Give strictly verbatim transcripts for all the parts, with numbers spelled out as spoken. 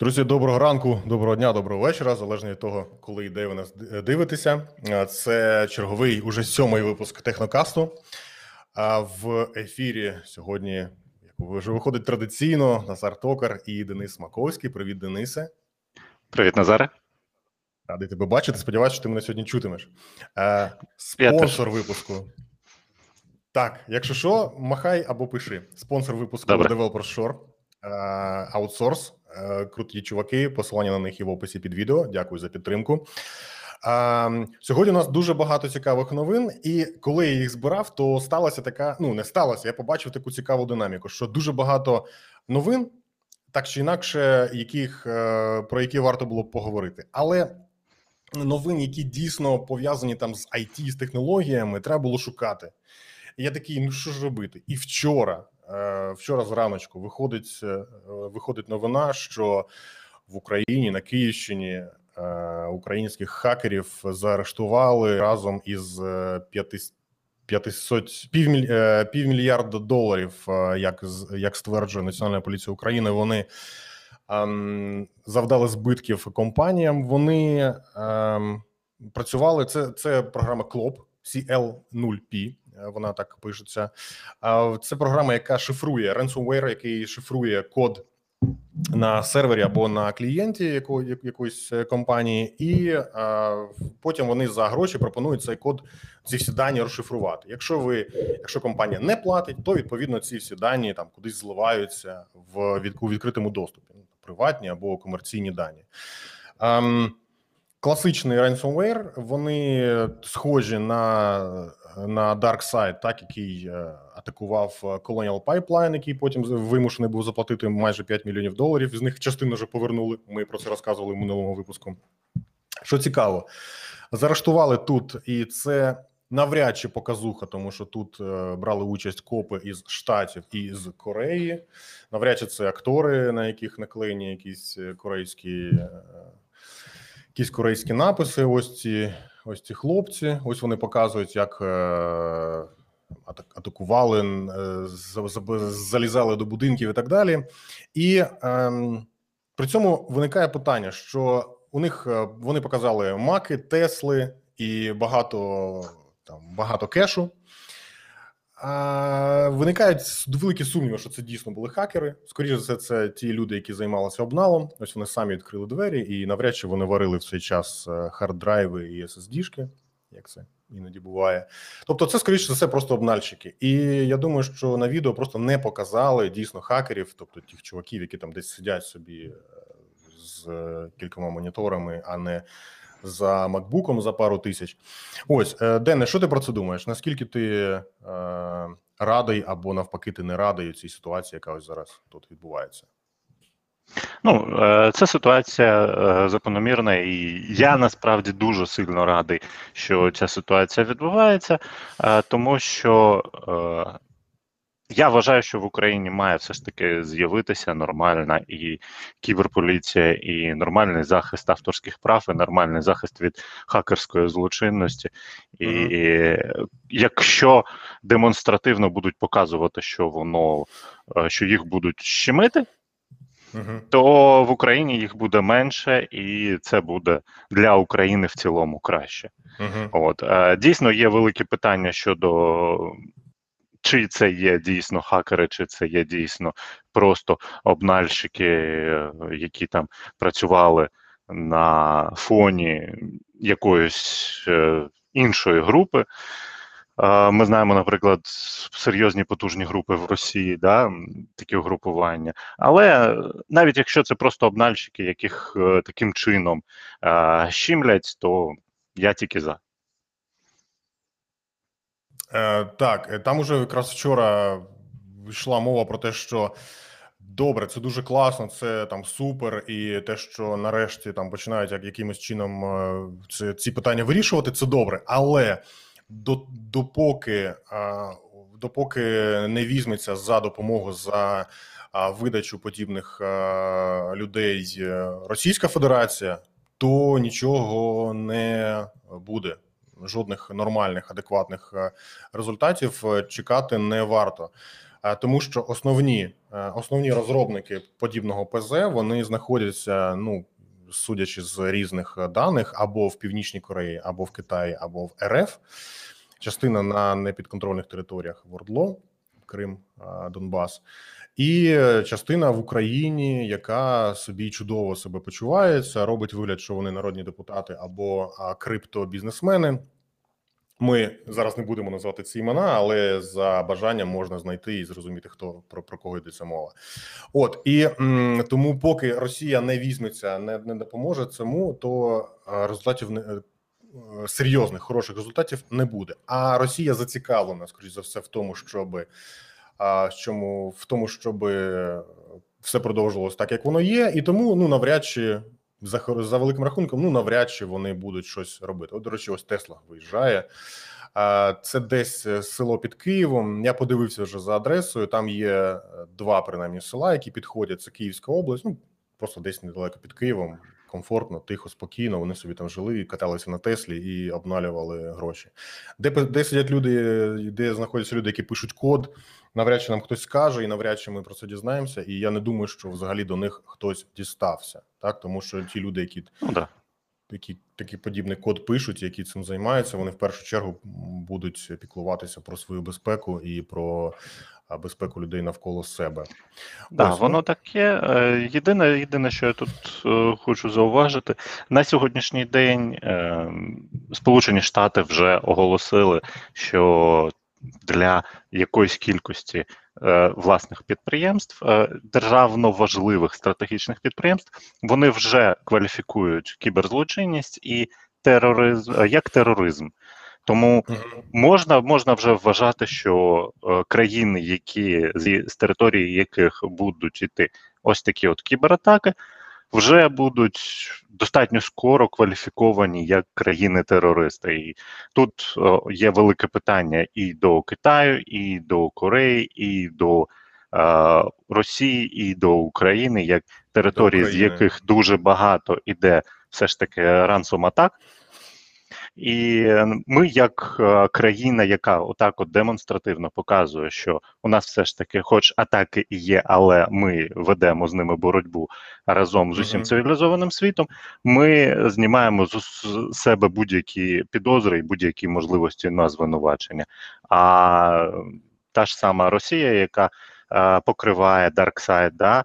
Друзі, доброго ранку, доброго дня, доброго вечора, залежно від того, коли і де ви нас дивитеся. Це черговий, уже сьомий випуск Технокасту. А в ефірі сьогодні, як вже виходить традиційно, Назар Токар і Денис Маковський. Привіт, Денисе. Привіт, Назаре. Радий тебе бачити, сподіваюся, що ти мене сьогодні чутимеш. Спонсор випуску. Так, якщо що, махай або пиши. Спонсор випуску Developer Shore, аутсорс. Круті чуваки, посилання на них і в описі під відео. Дякую за підтримку. Сьогодні у нас дуже багато цікавих новин, і коли я їх збирав, то сталася така, ну не сталася, я побачив таку цікаву динаміку, що дуже багато новин, так чи інакше, яких, про які варто було б поговорити. Але новин, які дійсно пов'язані там з ай ті, з технологіями, треба було шукати. І я такий, ну що ж робити? І вчора, вчора зраночку виходить, виходить новина, що в Україні, на Київщині, українських хакерів заарештували разом із півмільярда доларів, як, як стверджує Національна поліція України. Вони завдали збитків компаніям, вони працювали, це, це програма CLOP, сі ел нуль пі, вона так пишеться. Це програма, яка шифрує, ransomware, який шифрує код на сервері або на клієнті яко, якоїсь компанії, і а, потім вони за гроші пропонують цей код, ці всі дані розшифрувати. Якщо ви, якщо компанія не платить, то відповідно ці всі дані там кудись зливаються в від, у відкритому доступі, приватні або комерційні дані. Ам... Класичний ransomware, вони схожі на, на DarkSide, так, який атакував Colonial Pipeline, який потім вимушений був заплатити майже п'ять мільйонів доларів. З них частину вже повернули, ми про це розказували в минулому випуску. Що цікаво, заарештували тут, і це навряд чи показуха, тому що тут брали участь копи із Штатів і з Кореї. Навряд чи це актори, на яких наклеєні якісь корейські... якісь корейські написи, ось ці, ось ці хлопці, ось вони показують, як е, атакували, е, залізали до будинків і так далі. І е, при цьому виникає питання, що у них, вони показали маки, тесли і багато, там, багато кешу. Е, виникають великі сумніви, що це дійсно були хакери. Скоріше за все, це ті люди, які займалися обналом. Ось вони самі відкрили двері, і навряд чи вони варили в цей час харддрайви і ес ес ді-шки, як це іноді буває. Тобто це, скоріше за все, просто обнальщики. І я думаю, що на відео просто не показали дійсно хакерів, тобто тих чуваків, які там десь сидять собі з кількома моніторами, а не за макбуком за пару тисяч. Ось, Дене, що ти про це думаєш? Наскільки ти е, радий або навпаки ти не радий у цій ситуації, яка ось зараз тут відбувається? Ну, це ситуація закономірна, і я насправді дуже сильно радий, що ця ситуація відбувається, тому що я вважаю, що в Україні має все ж таки з'явитися нормальна і кіберполіція, і нормальний захист авторських прав, і нормальний захист від хакерської злочинності. І, mm-hmm. і якщо демонстративно будуть показувати, що воно, що їх будуть щемити, mm-hmm. то в Україні їх буде менше, і це буде для України в цілому краще. Mm-hmm. От. Дійсно, є великі питання щодо... Чи це є дійсно хакери, чи це є дійсно просто обнальщики, які там працювали на фоні якоїсь іншої групи. Ми знаємо, наприклад, серйозні потужні групи в Росії, да, такі угрупування. Але навіть якщо це просто обнальщики, яких таким чином щімлять, то я тільки за. Е, так, там уже якраз вчора йшла мова про те, що добре, це дуже класно, це там супер, і те, що нарешті там починають як, якимось чином це, ці питання вирішувати, це добре, але до, допоки, а, допоки не візьметься за допомогу, за а, видачу подібних а, людей Російська Федерація, то нічого не буде. Жодних нормальних, адекватних результатів чекати не варто. Тому що основні основні розробники подібного ПЗ, вони знаходяться, ну, судячи з різних даних, або в Північній Кореї, або в Китаї, або в РФ. Частина на непідконтрольних територіях Вордло, Крим, Донбас. І частина в Україні, яка собі чудово себе почувається, робить вигляд, що вони народні депутати або криптобізнесмени. Ми зараз не будемо назвати ці імена, але за бажанням можна знайти і зрозуміти, хто про, про кого йдеться мова. От і м, тому, поки Росія не візьметься, не, не допоможе цьому, то результатів не серйозних, хороших результатів не буде. А Росія зацікавлена, скоріш за все, в тому, щоб а, чому в тому, щоб все продовжувалось так, як воно є, і тому, ну, навряд чи. За, за великим рахунком, ну, навряд чи вони будуть щось робити. От, до речі, ось Тесла виїжджає. Це десь село під Києвом. Я подивився вже за адресою. Там є два, принаймні, села, які підходять. Це Київська область. Ну, просто десь недалеко під Києвом. Комфортно, тихо, спокійно. Вони собі там жили, каталися на Теслі і обналювали гроші. Де, де сидять люди, де знаходяться люди, які пишуть код, навряд чи нам хтось скаже, і навряд чи ми про це дізнаємося. І я не думаю, що взагалі до них хтось дістався. Так? Тому що ті люди, які, ну, да. які такий подібний код пишуть, які цим займаються, вони в першу чергу будуть піклуватися про свою безпеку і про безпеку людей навколо себе. Да, ось, воно так є. Єдине, єдине, що я тут е, хочу зауважити, на сьогоднішній день е, Сполучені Штати вже оголосили, що для якоїсь кількості е, власних підприємств, е, державно важливих стратегічних підприємств, вони вже кваліфікують кіберзлочинність і тероризм як тероризм. Тому можна, можна вже вважати, що е, країни, які з, з території яких будуть іти ось такі от кібератаки, вже будуть достатньо скоро кваліфіковані як країни-терористи. І тут е, є велике питання і до Китаю, і до Кореї, і до е, Росії, і до України, як території, з яких дуже багато іде все ж таки рансом-атак. І ми, як країна, яка отак от демонстративно показує, що у нас все ж таки, хоч атаки і є, але ми ведемо з ними боротьбу разом з усім цивілізованим світом, ми знімаємо з себе будь-які підозри і будь-які можливості на звинувачення. А та ж сама Росія, яка покриває DarkSide, да,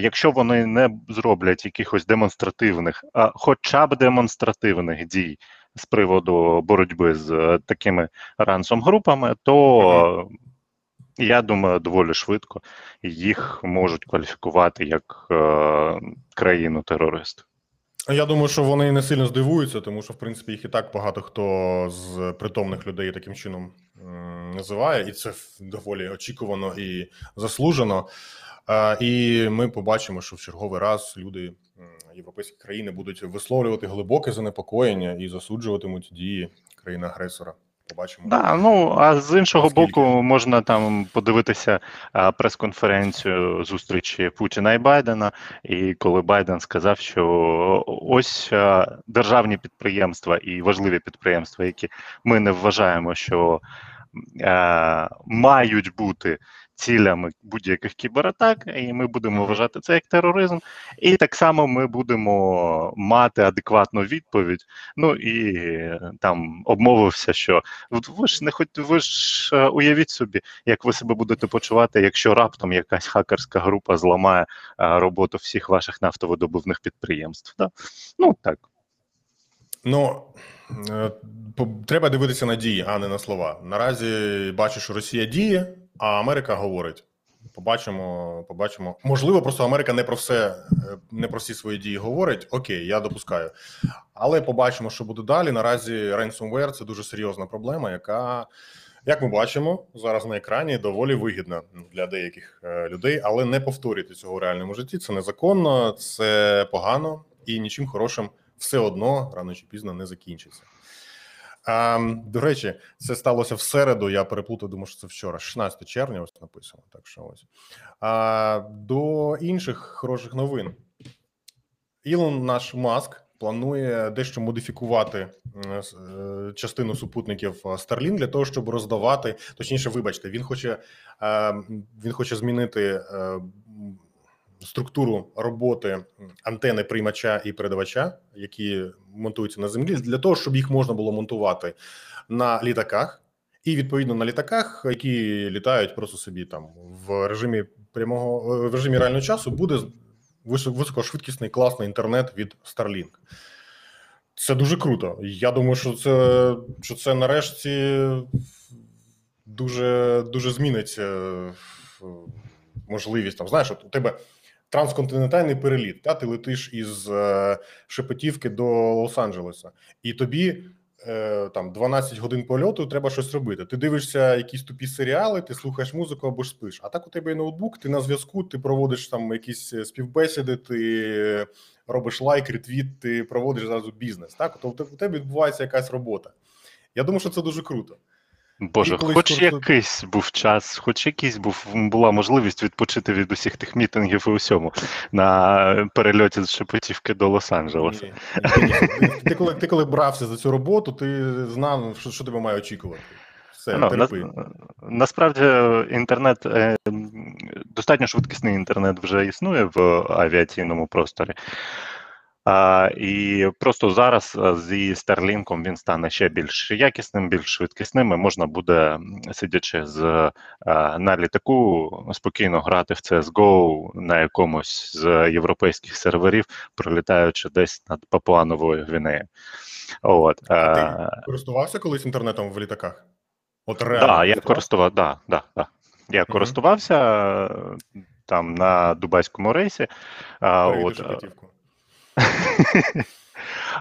якщо вони не зроблять якихось демонстративних, а хоча б демонстративних дій з приводу боротьби з такими рансом-групами, то, я думаю, доволі швидко їх можуть кваліфікувати як е, країну-терорист. Я думаю, що вони не сильно здивуються, тому що, в принципі, їх і так багато хто з притомних людей таким чином м- називає, і це доволі очікувано і заслужено. І ми побачимо, що в черговий раз люди європейські країни будуть висловлювати глибоке занепокоєння і засуджуватимуть дії країни-агресора. Побачимо. Да, ну, а з іншого Наскільки? боку, можна там подивитися а, прес-конференцію зустрічі Путіна і Байдена, і коли Байден сказав, що ось а, державні підприємства і важливі підприємства, які ми не вважаємо, що а, мають бути цілями будь-яких кібератак, і ми будемо вважати це як тероризм, і так само ми будемо мати адекватну відповідь. Ну і там обмовився, що ви ж не хоч ви ж уявіть собі, як ви себе будете почувати, якщо раптом якась хакерська група зламає роботу всіх ваших нафтовидобувних підприємств. Да? Ну так. Ну, треба дивитися на дії, а не на слова. Наразі бачу, що Росія діє, а Америка говорить. Побачимо, побачимо. Можливо, просто Америка не про все, не про всі свої дії говорить. Окей, я допускаю. Але побачимо, що буде далі. Наразі ransomware – це дуже серйозна проблема, яка, як ми бачимо, зараз на екрані доволі вигідна для деяких людей. Але не повторюйте цього в реальному житті. Це незаконно, це погано і нічим хорошим все одно рано чи пізно не закінчиться. А, до речі, це сталося в середу, я переплутав, думаю, що це вчора, шістнадцятого червня, ось написано. Так що ось. А, до інших хороших новин. Ілон наш Маск планує дещо модифікувати частину супутників Starlink для того, щоб роздавати, точніше, вибачте, він хоче, він хоче змінити структуру роботи антени приймача і передавача, які монтуються на землі, для того, щоб їх можна було монтувати на літаках. І відповідно на літаках, які літають просто собі там в режимі прямого, в режимі реального часу, буде високошвидкісний класний інтернет від Starlink. Це дуже круто. Я думаю, що це, що це нарешті дуже, дуже змінить можливість. Там, знаєш, от у тебе трансконтинентальний переліт, та ти летиш із Шепетівки до Лос-Анджелеса, і тобі там дванадцять годин польоту, треба щось робити. Ти дивишся якісь тупі серіали, ти слухаєш музику або ж спиш. А так у тебе є ноутбук, ти на зв'язку, ти проводиш там якісь співбесіди, ти робиш лайк, ретвіт, ти проводиш зразу бізнес. Так, то у тебе відбувається якась робота. Я думаю, що це дуже круто. Боже, хоч курс... якийсь був час, хоч якийсь був, була можливість відпочити від усіх тих мітингів і усьому на перельоті з Шепетівки до Лос-Анджелеса. Ні, ні, ні. Ти, ти, коли, ти коли брався за цю роботу, ти знав, що, що тебе має очікувати. Все, ну, терпи. На, насправді інтернет, е, достатньо швидкісний інтернет вже існує в авіаційному просторі. А, і просто зараз зі Starlink він стане ще більш якісним, більш швидкісним, і можна буде, сидячи з, а, на літаку, спокійно грати в сі ес джі о на якомусь з європейських серверів, пролітаючи десь над Папуа-Новою Гвінеєю. От, а, а ти користувався колись інтернетом в літаках? От реально? Так, да, я користував, да, да, да. Я mm-hmm. користувався там на дубайському рейсі. А, от,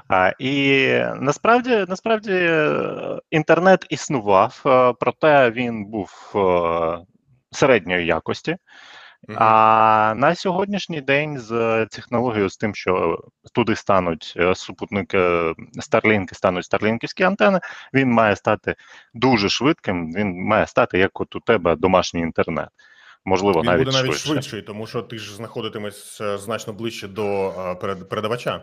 а, і насправді, насправді інтернет існував, проте він був середньої якості. Mm-hmm. А на сьогоднішній день з технологією, з тим, що туди стануть супутники Starlink, стануть старлінківські антени, він має стати дуже швидким, він має стати як от у тебе домашній інтернет. Можливо, він навіть буде навіть швидше. швидший, тому що ти ж знаходитимеш значно ближче до передавача.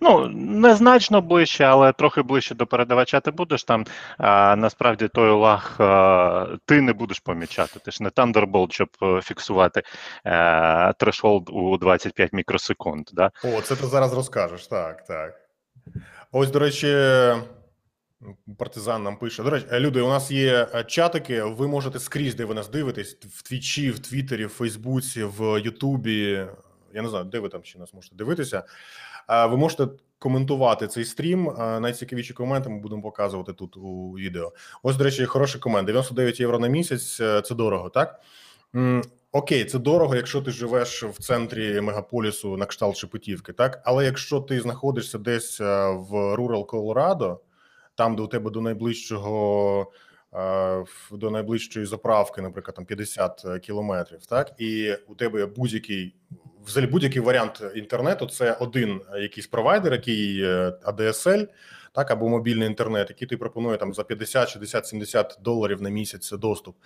Ну, не значно ближче, але трохи ближче до передавача ти будеш. Там, а, насправді, той лаг ти не будеш помічати. Ти ж не Thunderbolt, щоб фіксувати а, трешхолд у двадцять п'ять мікросекунд. Да? О, це ти зараз розкажеш, так, так. Ось, до речі... Партизан нам пише. До речі, люди, у нас є чатики, ви можете скрізь, де ви нас дивитесь, в Твічі, в Твіттері, в Фейсбуці, в Ютубі, я не знаю, де ви там ще нас можете дивитися, ви можете коментувати цей стрім, найцікавіші коменти ми будемо показувати тут у відео. Ось, до речі, хороший комент, дев'яносто дев'ять євро на місяць, це дорого, так? Окей, це дорого, якщо ти живеш в центрі мегаполісу на кшталт Шепетівки, так? Але якщо ти знаходишся десь в Рурал Колорадо, там, де у тебе до найближчого, до найближчої заправки, наприклад, там п'ятдесят кілометрів, так, і у тебе будь-який, взагалі будь-який варіант інтернету, це один якийсь провайдер, який ей ді ес ел, так, або мобільний інтернет, який ти пропонує там за п'ятдесят, шістдесят, сімдесят доларів на місяць доступ.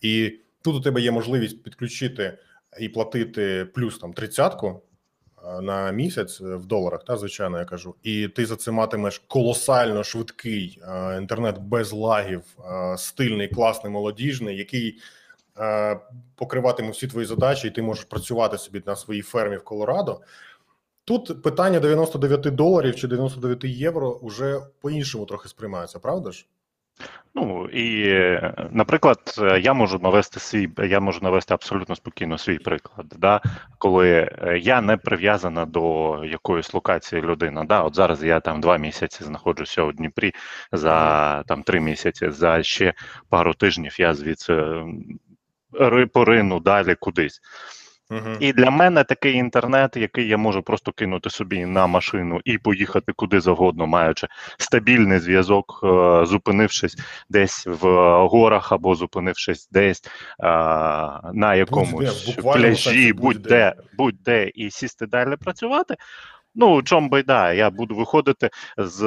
І тут у тебе є можливість підключити і платити плюс там тридцятку на місяць в доларах, та, звичайно, я кажу, і ти за це матимеш колосально швидкий е, інтернет без лагів, е, стильний, класний, молодіжний, який е, покриватиме всі твої задачі, і ти можеш працювати собі на своїй фермі в Колорадо. Тут питання дев'яносто дев'ять доларів чи дев'яносто дев'ять євро вже по-іншому трохи сприймається, правда ж? Ну, і, наприклад, я можу навести свій, я можу навести абсолютно спокійно свій приклад, да? Коли я не прив'язана до якоїсь локації людина, да? От зараз я там два місяці знаходжуся у Дніпрі, за там три місяці, за ще пару тижнів я звідси порину далі кудись. Uh-huh. І для мене такий інтернет, який я можу просто кинути собі на машину і поїхати куди завгодно, маючи стабільний зв'язок, зупинившись десь в горах або зупинившись десь а, на якомусь будь-де, пляжі, будь-де, будь-де, і сісти далі працювати. Ну, в чому байда? Я буду виходити з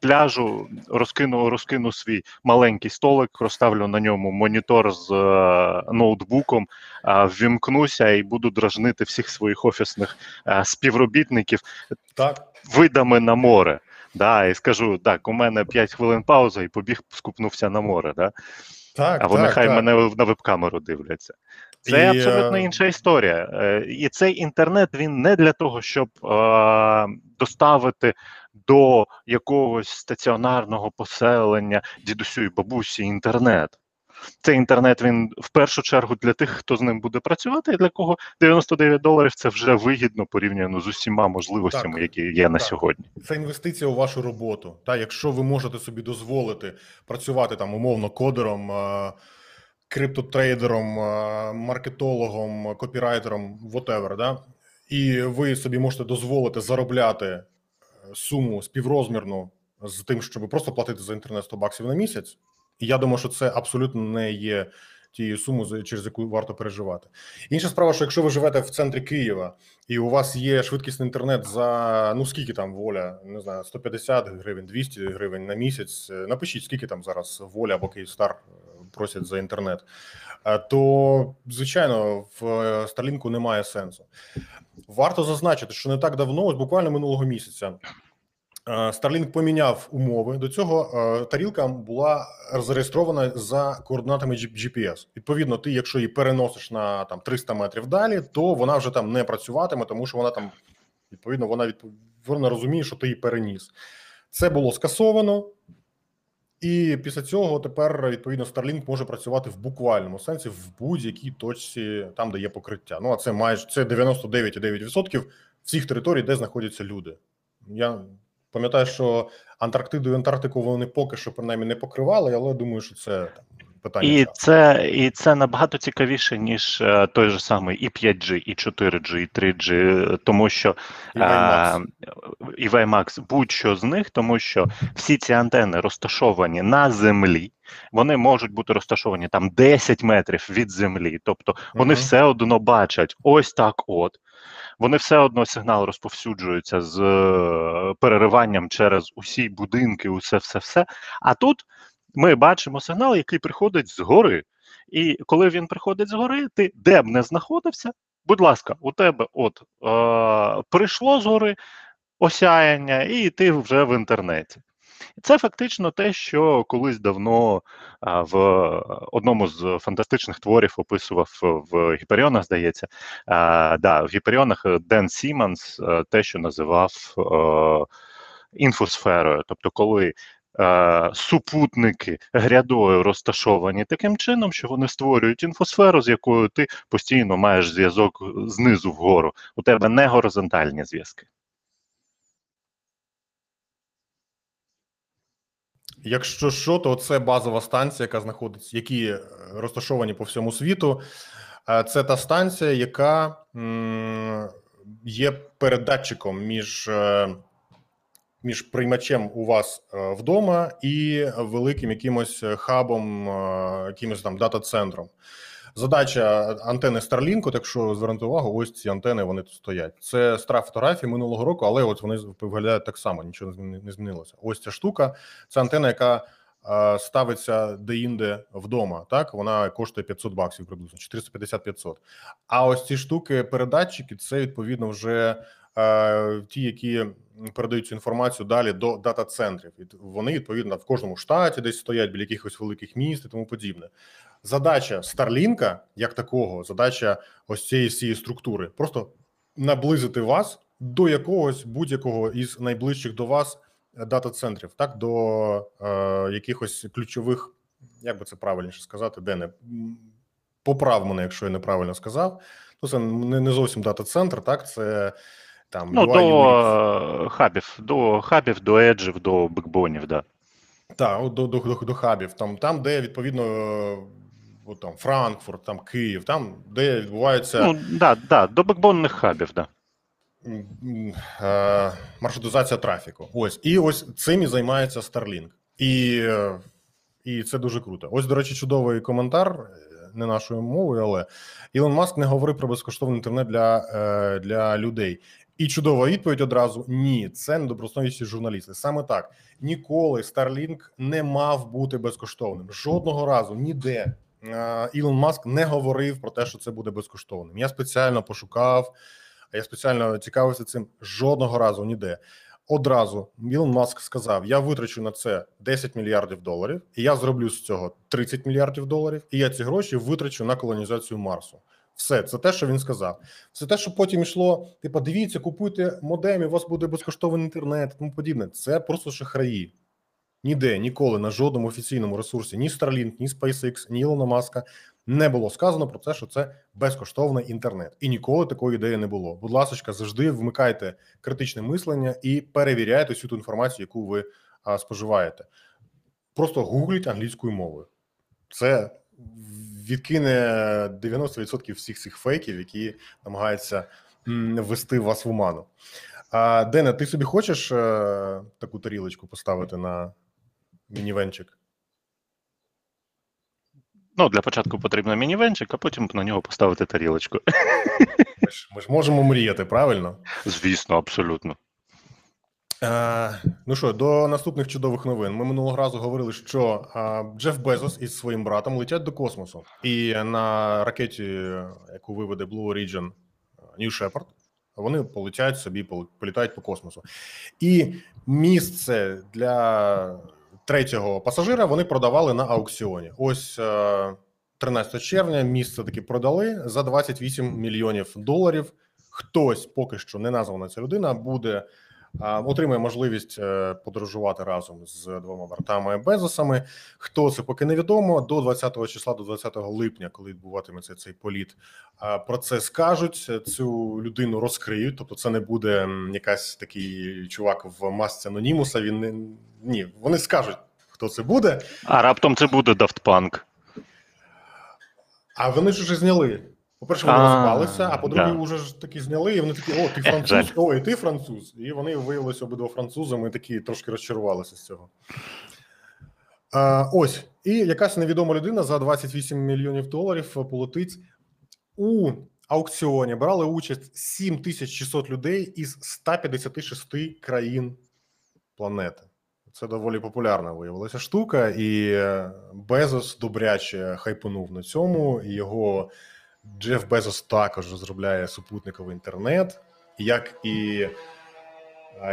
пляжу, розкину, розкину свій маленький столик, розставлю на ньому монітор з ноутбуком, ввімкнуся і буду дражнити всіх своїх офісних співробітників так. видами на море. Да, і скажу, так, у мене п'ять хвилин пауза і побіг, скупнувся на море. Да? Так, а вони так, хай так. мене на веб-камеру дивляться. Це і, абсолютно інша історія. І цей інтернет, він не для того, щоб е, доставити до якогось стаціонарного поселення дідусю і бабусі інтернет. Цей інтернет, він в першу чергу для тих, хто з ним буде працювати, і для кого дев'яносто дев'ять доларів – це вже вигідно порівняно з усіма можливостями, так, які є так. на сьогодні. Це інвестиція у вашу роботу. Та, якщо ви можете собі дозволити працювати там умовно кодером, криптотрейдером, маркетологом, копірайтером, whatever, да? І ви собі можете дозволити заробляти суму співрозмірну з тим, щоб просто платити за інтернет сто баксів на місяць, і я думаю, що це абсолютно не є тією сумою, через яку варто переживати. Інша справа, що якщо ви живете в центрі Києва, і у вас є швидкісний інтернет за, ну скільки там Воля, не знаю, сто п'ятдесят гривень, двісті гривень на місяць, напишіть, скільки там зараз Воля або Київстар просять за інтернет, то, звичайно, в Starlink немає сенсу. Варто зазначити, що не так давно, ось буквально минулого місяця, Starlink поміняв умови. До цього тарілка була зареєстрована за координатами джі пі ес. Відповідно, ти, якщо її переносиш на там триста метрів далі, то вона вже там не працюватиме, тому що вона там, відповідно, вона, відпов... вона розуміє, що ти її переніс. Це було скасовано, і після цього тепер, відповідно, Starlink може працювати в буквальному сенсі в будь-якій точці, там, де є покриття. Ну, а це майже це дев'яносто дев'ять цілих дев'ять десятих відсотка всіх територій, де знаходяться люди. Я... Пам'ятаю, що Антарктиду і Антарктику вони поки що, принаймні, не покривали, але думаю, що це питання. І це, і це набагато цікавіше, ніж е, той же самий і п'ять джі, і чотири джі, і три джі, тому що і Ваймакс, е, Ваймакс будь-що з них, тому що всі ці антени розташовані на землі, вони можуть бути розташовані там десять метрів від землі, тобто вони угу. все одно бачать ось так от. Вони все одно сигнал розповсюджуються з перериванням через усі будинки, усе-все-все. А тут ми бачимо сигнал, який приходить згори. І коли він приходить згори, ти де б не знаходився, будь ласка, у тебе от е- прийшло згори осяяння, і ти вже в інтернеті. Це фактично те, що колись давно в одному з фантастичних творів описував в Гіперіонах, здається. А, да, в Гіперіонах Ден Сімонс те, що називав а, інфосферою. Тобто, коли а, супутники грядою розташовані таким чином, що вони створюють інфосферу, з якою ти постійно маєш зв'язок знизу вгору. У тебе не горизонтальні зв'язки. Якщо що, то це базова станція, яка знаходиться, які розташовані по всьому світу. Це та станція, яка є передатчиком між, між приймачем у вас вдома і великим якимось хабом, якимось там дата-центром. Задача антени Starlink, якщо звернути увагу, ось ці антени, вони тут стоять. Це страх фотографії минулого року, але от вони виглядають так само, нічого не змінилося. Ось ця штука, це антена, яка е, ставиться де-інде вдома, так? Вона коштує п'ятсот баксів приблизно, чотириста п'ятдесят - п'ятсот. А ось ці штуки, передатчики, це відповідно вже е, ті, які передають цю інформацію далі до дата-центрів. Вони, відповідно, в кожному штаті десь стоять, біля якихось великих міст і тому подібне. Задача Старлінка, як такого, задача ось цієї всієї структури, просто наблизити вас до якогось будь-якого із найближчих до вас дата-центрів, так, до е, якихось ключових, як би це правильніше сказати, де не поправ мене, якщо я неправильно сказав, то це не, не зовсім дата-центр, так, це там ну, до хабів, до хабів, до еджів, до бекбонів, да. Так, до, до, до, до хабів, там, там, де відповідно. От там Франкфурт, там Київ, там, де відбуваються... Ну, да, да, до бекбонних хабів, да. Маршрутизація трафіку. Ось. І ось цим і займається Starlink. І, і це дуже круто. Ось, до речі, чудовий коментар, не нашою мовою, але Ілон Маск не говорив про безкоштовний інтернет для, для людей. І чудова відповідь одразу: ні, це недобросовісні журналісти. Саме так. Ніколи Starlink не мав бути безкоштовним. Жодного разу, ніде Ілон Маск не говорив про те, що це буде безкоштовним. Я спеціально пошукав, я спеціально цікавився цим. Жодного разу, ніде. Одразу Ілон Маск сказав: я витрачу на це десять мільярдів доларів, і я зроблю з цього тридцять мільярдів доларів, і я ці гроші витрачу на колонізацію Марсу. Все, це те, що він сказав. Це те, що потім йшло, типу, дивіться, купуйте модем, і у вас буде безкоштовний інтернет, тому подібне. Це просто шахраї. Ніде, ніколи, на жодному офіційному ресурсі, ні Starlink, ні SpaceX, ні Ілона Маска не було сказано про те, що це безкоштовний інтернет. І ніколи такої ідеї не було. Будь ласочка, завжди вмикайте критичне мислення і перевіряйте всю ту інформацію, яку ви а, споживаєте. Просто гугліть англійською мовою. Це відкине дев'яносто відсотків всіх цих фейків, які намагаються ввести вас в оману. А, Дене, ти собі хочеш а, таку тарілочку поставити на мінівенчик? Ну, для початку потрібно мінівенчик, а потім на нього поставити тарілочку. Ми ж, ми ж можемо мріяти, правильно? Звісно, абсолютно. А, ну що, до наступних чудових новин. Ми минулого разу говорили, що а, Джефф Безос із своїм братом летять до космосу. І на ракеті, яку виведе Blue Origin New Shepard, вони полетять собі, політають по космосу. І місце для третього пасажира вони продавали на аукціоні. Ось тринадцятого червня місце таки продали за двадцять вісім мільйонів доларів. Хтось, поки що не названа ця людина, буде отримає можливість подорожувати разом з двома братами Безосами. Хто це, поки невідомо. До двадцятого числа, до двадцятого липня, коли відбуватиметься цей політ, про це скажуть, цю людину розкриють. Тобто це не буде якась такий чувак в масці анонімуса. Він не... Ні, вони скажуть, хто це буде. А раптом це буде Daft Punk. А вони ж вже зняли. По-перше, вони розпалися, а по-друге, да. вже ж таки зняли, і вони такі: о, ти француз, о, і ти француз. І вони виявилися обидва французами, такі трошки розчарувалися з цього. А, ось, і якась невідома людина за двадцять вісім мільйонів доларів полетить. У аукціоні брали участь сім тисяч шістсот людей із ста п'ятдесяти шести країн планети. Це доволі популярна виявилася штука, і Безос добряче хайпанув на цьому, і його... Джеф Безос також розробляє супутниковий інтернет, як і,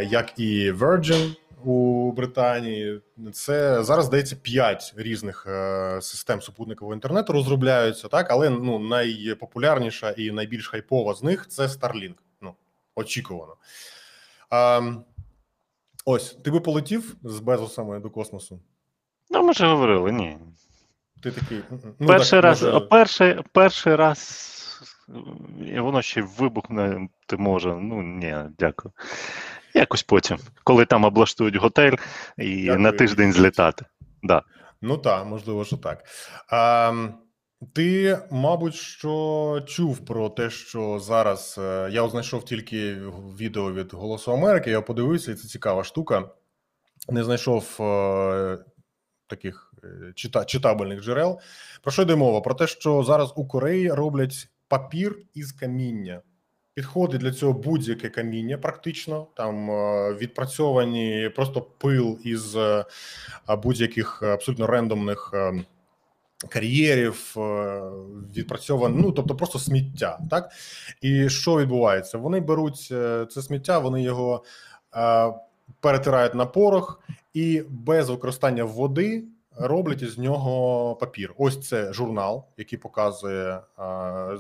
як і Virgin у Британії. Це зараз, здається, п'ять різних е, систем супутникового інтернету розробляються, так? Але ну, найпопулярніша і найбільш хайпова з них – це Starlink. Ну, очікувано. Е, ось, ти би полетів з Безосами до космосу? Ну, ми ж говорили, ні. Ти такий, ну, перший, так, раз, може... перший, перший раз воно ще вибухне, ти може. Ну, ні, дякую. Якось потім, коли там облаштують готель і дякую. На тиждень злітати. Да. Ну так, можливо, що так. А, ти, мабуть, що чув про те, що зараз, я знайшов тільки відео від «Голосу Америки», я подивився, і це цікава штука. Не знайшов таких чита, читабельних джерел. Про що йде мова? Про те, що зараз у Кореї роблять папір із каміння. Підходить для цього будь-яке каміння практично. Там відпрацьовані просто пил із будь-яких абсолютно рандомних кар'єрів, відпрацьовано, ну, тобто просто сміття. Так? І що відбувається? Вони беруть це сміття, вони його перетирають на порох і без використання води роблять із нього папір. Ось це журнал, який показує,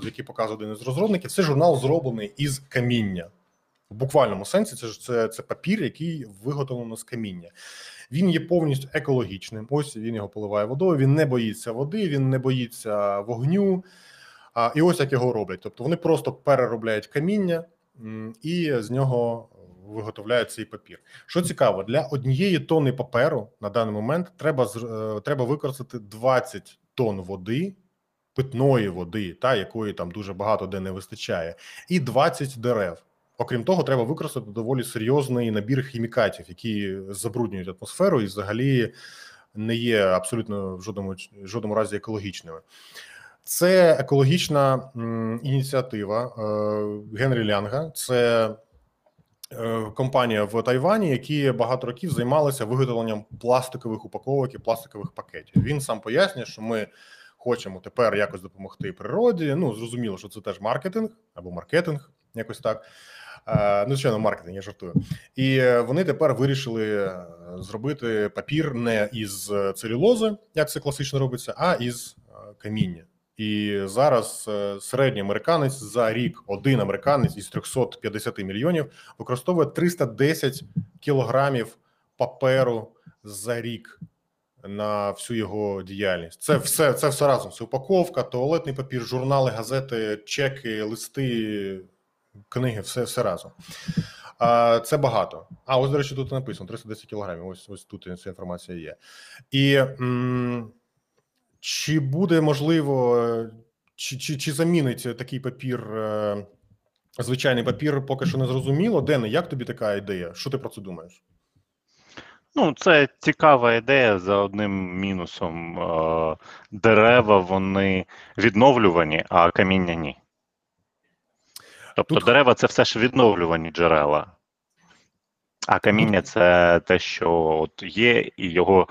який показує один із розробників. Це журнал зроблений із каміння. В буквальному сенсі це, це, це папір, який виготовлено з каміння. Він є повністю екологічним. Ось він його поливає водою, він не боїться води, він не боїться вогню. І ось як його роблять. Тобто вони просто переробляють каміння і з нього виготовляють цей папір. Що цікаво, для однієї тонни паперу на даний момент треба треба використати двадцять тонн води, питної води, та якої там дуже багато де не вистачає, і двадцять дерев. Окрім того, треба використати доволі серйозний набір хімікатів, які забруднюють атмосферу і взагалі не є абсолютно в жодному, в жодному разі екологічними. Це екологічна м, ініціатива е, Генрі Лянга, це компанія в Тайвані, які багато років займалися виготовленням пластикових упаковок і пластикових пакетів. Він сам пояснює, що ми хочемо тепер якось допомогти природі. Ну, зрозуміло, що це теж маркетинг або маркетинг, якось так. Ну, звичайно, маркетинг, я жартую. І вони тепер вирішили зробити папір не із целюлози, як це класично робиться, а із каміння. І зараз середній американець за рік, один американець із триста п'ятдесят мільйонів використовує триста десять кілограмів паперу за рік на всю його діяльність. Це все, це все разом. Це упаковка, туалетний папір, журнали, газети, чеки, листи, книги, все, все разом. Це багато. А ось, до речі, тут написано триста десять кілограмів. Ось, ось тут ця інформація є. І м- чи буде можливо, чи, чи, чи замінить такий папір звичайний папір, поки що не зрозуміло. Ден, як тобі така ідея? Що ти про це думаєш? Ну, це цікава ідея за одним мінусом. Дерева, вони відновлювані, а каміння ні. Тобто Тут... дерева – це все ж відновлювані джерела, а каміння – це те, що от є, і його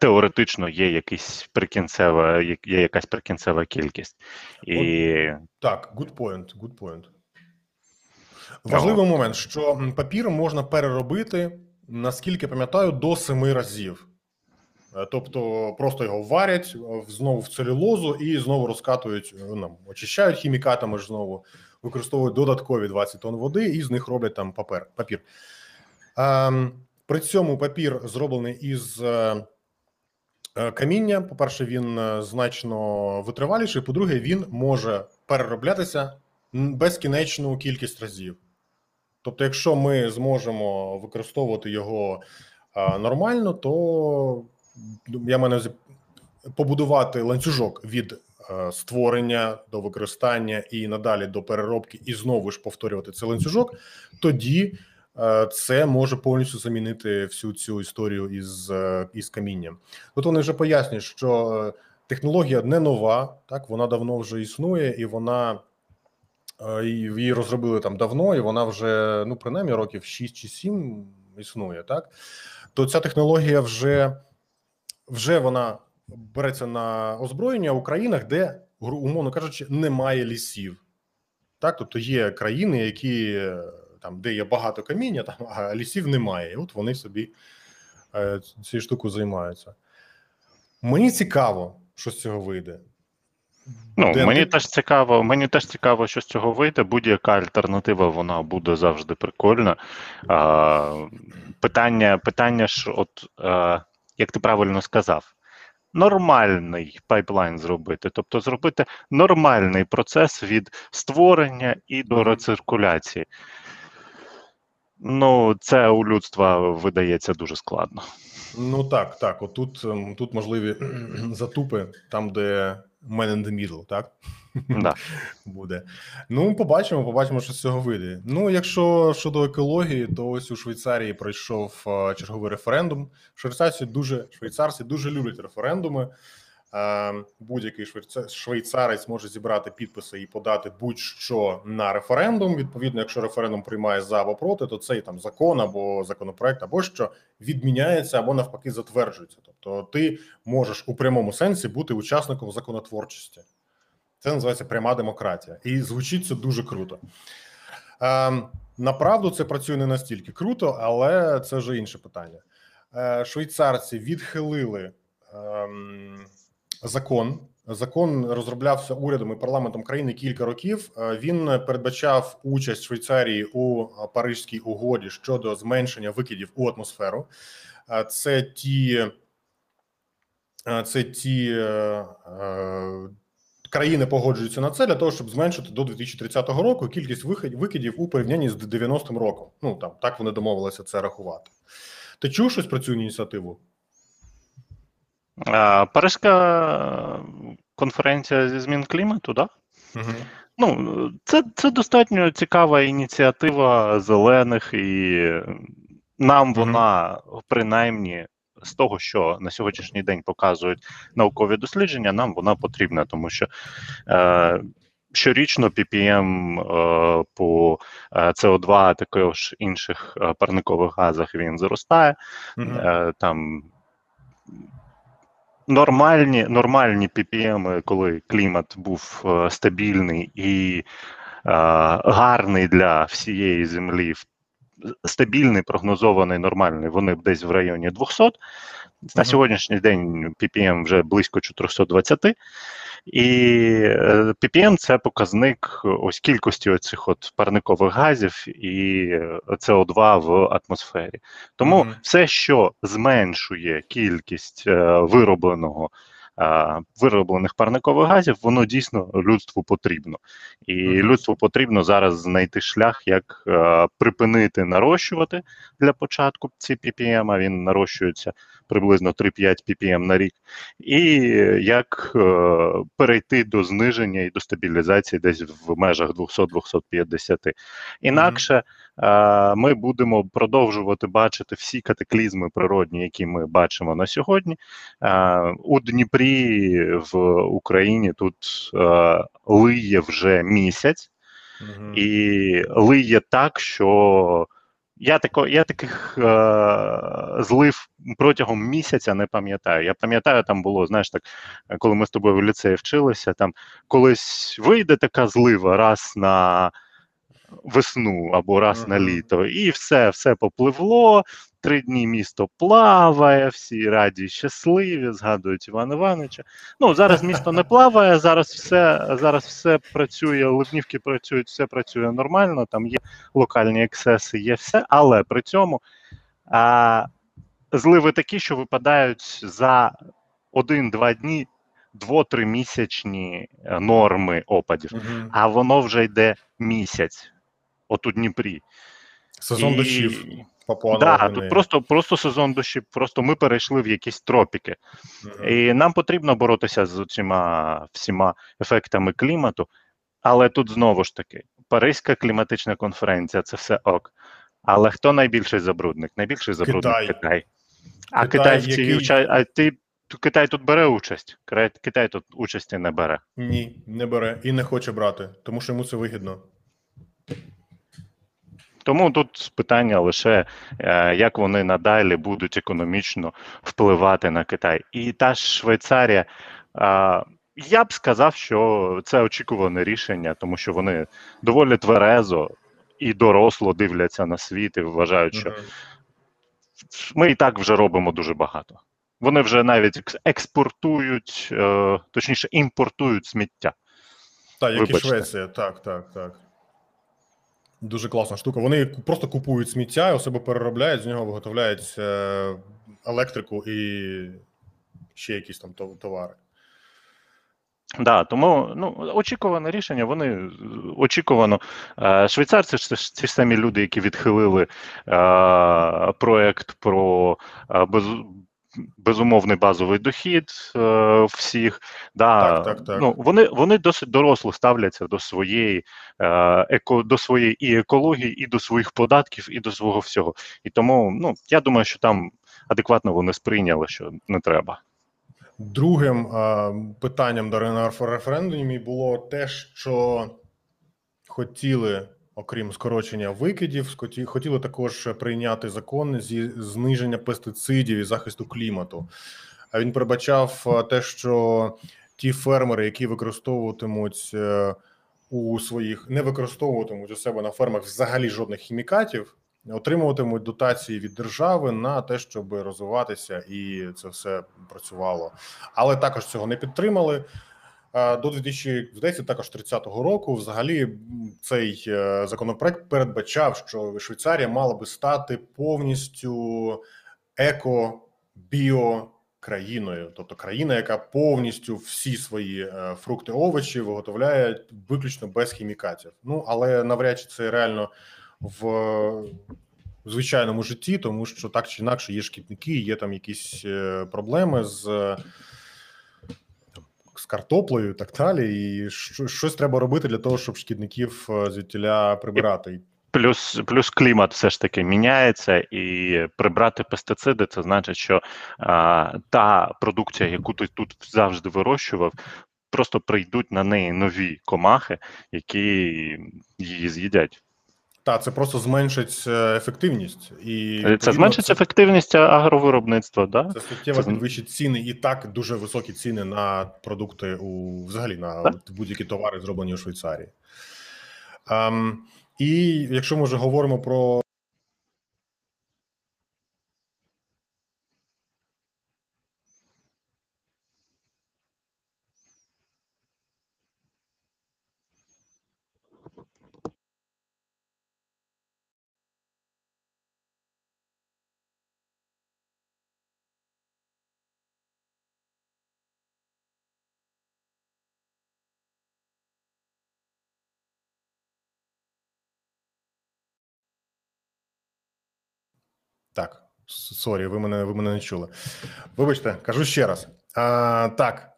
теоретично є, якийсь прикінцева, є якась прикінцева кількість. І... Good... Так, good point, good point. Важливий Ого. момент, що папір можна переробити, наскільки пам'ятаю, до семи разів. Тобто просто його варять знову в целюлозу і знову розкатують, ну, очищають хімікатами ж знову, використовують додаткові двадцять тонн води і з них роблять там папер, папір. Ем, при цьому папір зроблений із е, каміння. По-перше, він значно витриваліший. По-друге, він може перероблятися безкінечну кількість разів. Тобто, якщо ми зможемо використовувати його е, нормально, то я маю побудувати ланцюжок від е, створення до використання і надалі до переробки, і знову ж повторювати цей ланцюжок, тоді е, це може повністю замінити всю цю історію із, е, із камінням. От вони вже пояснюють, що технологія не нова, так, вона давно вже існує, і вона е, її розробили там давно, і вона вже, ну, принаймні років шість чи сім існує, так? То ця технологія вже Вже вона береться на озброєння в країнах, де, умовно кажучи, немає лісів. Так, тобто є країни, які там, де є багато каміння, там, а лісів немає. І от вони собі е, цією штукою займаються. Мені цікаво, що з цього вийде. Ну, мені теж цікаво, мені теж цікаво, що з цього вийде. Будь-яка альтернатива, вона буде завжди прикольна. Е, питання, питання ж от. Е, Як ти правильно сказав, нормальний пайплайн зробити, тобто зробити нормальний процес від створення і до рециркуляції. Ну, це у людства видається дуже складно. Ну так, так, отут тут можливі затупи, там де man in the middle, так? Да. Буде. Ну, побачимо, побачимо, що з цього вийде. Ну, якщо щодо екології, то ось у Швейцарії пройшов черговий референдум. Швейцарці дуже, швейцарці дуже люблять референдуми. Будь-який швейцарець може зібрати підписи і подати будь-що на референдум. Відповідно, якщо референдум приймає за або проти, то цей там закон або законопроект або що відміняється або навпаки затверджується. Тобто ти можеш у прямому сенсі бути учасником законотворчості. Це називається пряма демократія. І звучить це дуже круто. Ем, направду це працює не настільки круто, але це вже інше питання. Е, швейцарці відхилили ем, закон. Закон розроблявся урядом і парламентом країни кілька років. Е, він передбачав участь Швейцарії у Паризькій угоді щодо зменшення викидів у атмосферу. Е, це ті... Це ті... Е, е, Країни погоджуються на це для того, щоб зменшити до дві тисячі тридцятого року кількість викидів у порівнянні з дев'яностим роком. Ну, там, так вони домовилися це рахувати. Ти чув щось про цю ініціативу? А, Паризька конференція зі змін клімату, так? Да? Угу. Ну, це, це достатньо цікава ініціатива зелених, і нам угу. вона, принаймні, з того, що на сьогоднішній день показують наукові дослідження, нам вона потрібна, тому що е, щорічно пі пі ем е, по це о два, а також інших парникових газах він зростає. Mm-hmm. Е, там нормальні, нормальні пі пі ем, коли клімат був стабільний і е, гарний для всієї землі, стабільний, прогнозований, нормальний, вони десь в районі двісті. На сьогоднішній день пі пі ем вже близько чотириста двадцять, і пі пі ем – це показник ось кількості оцих от парникових газів і це о два в атмосфері. Тому mm-hmm. все, що зменшує кількість е, виробленого, е, вироблених парникових газів, воно дійсно людству потрібно. І mm-hmm. людству потрібно зараз знайти шлях, як е, припинити нарощувати для початку ці пі пі ем, а він нарощується приблизно три-п'ять пі пі ем на рік, і як е, перейти до зниження і до стабілізації десь в межах двісті - двісті п'ятдесят. Інакше е, ми будемо продовжувати бачити всі катаклізми природні, які ми бачимо на сьогодні. Е, у Дніпрі, в Україні, тут е, лиє вже місяць, mm-hmm. і лиє так, що... Я, тако, я таких е- злив протягом місяця не пам'ятаю. Я пам'ятаю, там було, знаєш, так, коли ми з тобою в ліцеї вчилися, там колись вийде така злива раз на весну або раз mm-hmm. на літо, і все, все попливло, три дні місто плаває, всі раді, щасливі, згадують Івана Івановича. Ну, зараз місто не плаває, зараз все, зараз все працює, ливнівки працюють, все працює нормально, там є локальні ексеси, є все, але при цьому а, зливи такі, що випадають за один-два дні два-три місячні норми опадів, mm-hmm. а воно вже йде місяць, от у Дніпрі. Сезон дощів. Так, да, тут просто, просто сезон дощів, просто ми перейшли в якісь тропіки. Mm-hmm. І нам потрібно боротися з усіма всіма ефектами клімату, але тут знову ж таки, Паризька кліматична конференція, це все ок. Але хто найбільший забрудник? Найбільший забрудник Китай. Китай. А Китай, Китай який... в цій... А ти... Китай тут бере участь? Китай тут участі не бере? Ні, не бере і не хоче брати, тому що йому це вигідно. Тому тут питання лише, як вони надалі будуть економічно впливати на Китай. І та ж Швейцарія, я б сказав, що це очікуване рішення, тому що вони доволі тверезо і доросло дивляться на світ і вважають, що ми і так вже робимо дуже багато. Вони вже навіть експортують, точніше імпортують сміття. Так, як і Швеція, так, так, так. Дуже класна штука. Вони просто купують сміття, його себе переробляють, з нього виготовляють електрику і ще якісь там товари. Так, да, тому ну, очікуване рішення, вони очікувано. Швейцарці ж ці ж самі люди, які відхилили е, проєкт про без, безумовний базовий дохід е, всіх. Да, так, так, так. Ну, вони, вони досить доросло ставляться до своєї, е, еко, до своєї і екології, і до своїх податків, і до свого всього. І тому, ну, я думаю, що там адекватно вони сприйняли, що не треба. Другим е, питанням на референдумі було те, що хотіли, окрім скорочення викидів, хотіли також прийняти закон зі зниження пестицидів і захисту клімату. А він передбачав те, що ті фермери, які використовуватимуть у своїх, не використовуватимуть у себе на фермах взагалі жодних хімікатів, отримуватимуть дотації від держави на те, щоб розвиватися, і це все працювало. Але також цього не підтримали. До дві тисячі тридцятого, також тридцятого року, взагалі цей законопроект передбачав, що Швейцарія мала би стати повністю еко-біо-країною. Тобто країна, яка повністю всі свої фрукти, овочі виготовляє виключно без хімікатів. Ну, але навряд чи це реально в звичайному житті, тому що так чи інакше є шкідники, є там якісь проблеми з... з картоплею, так далі, і щось треба робити для того, щоб шкідників звідтіля прибирати. Плюс, плюс клімат все ж таки міняється, і прибрати пестициди, це значить, що а, та продукція, яку ти тут завжди вирощував, просто прийдуть на неї нові комахи, які її з'їдять. Та, це просто зменшить ефективність. І це зменшить це... ефективність агровиробництва, да? Це суттєво це... підвищить ціни, і так дуже високі ціни на продукти, у взагалі на так? будь-які товари, зроблені у Швейцарії. Um, і якщо ми вже говоримо про Так, сорі, ви мене, ви мене не чули. Вибачте, кажу ще раз. А, так,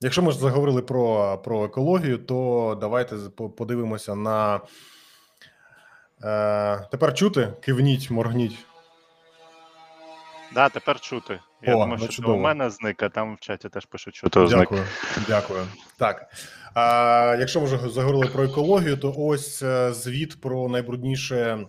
якщо ми ж заговорили про, про екологію, то давайте подивимося на... А, тепер чути? Кивніть, моргніть. Так, да, тепер чути. Я О, думаю, що чудово. У мене зник, а там в чаті теж пишуть, що то зник. Дякую, дякую. Так, а, якщо ми вже заговорили про екологію, то ось звіт про найбрудніше...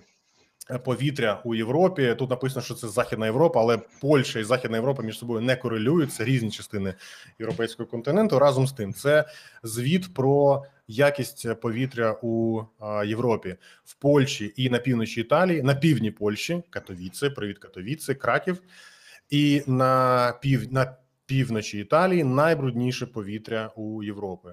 повітря у Європі. Тут написано, що це Західна Європа, але Польща і Західна Європа між собою не корелюють, це різні частини європейського континенту. Разом з тим, це звіт про якість повітря у а, Європі. В Польщі і на півночі Італії, на півдні Польщі, Катовіце, привіт Катовіце, Краків, і на, пів, на півночі Італії найбрудніше повітря у Європі.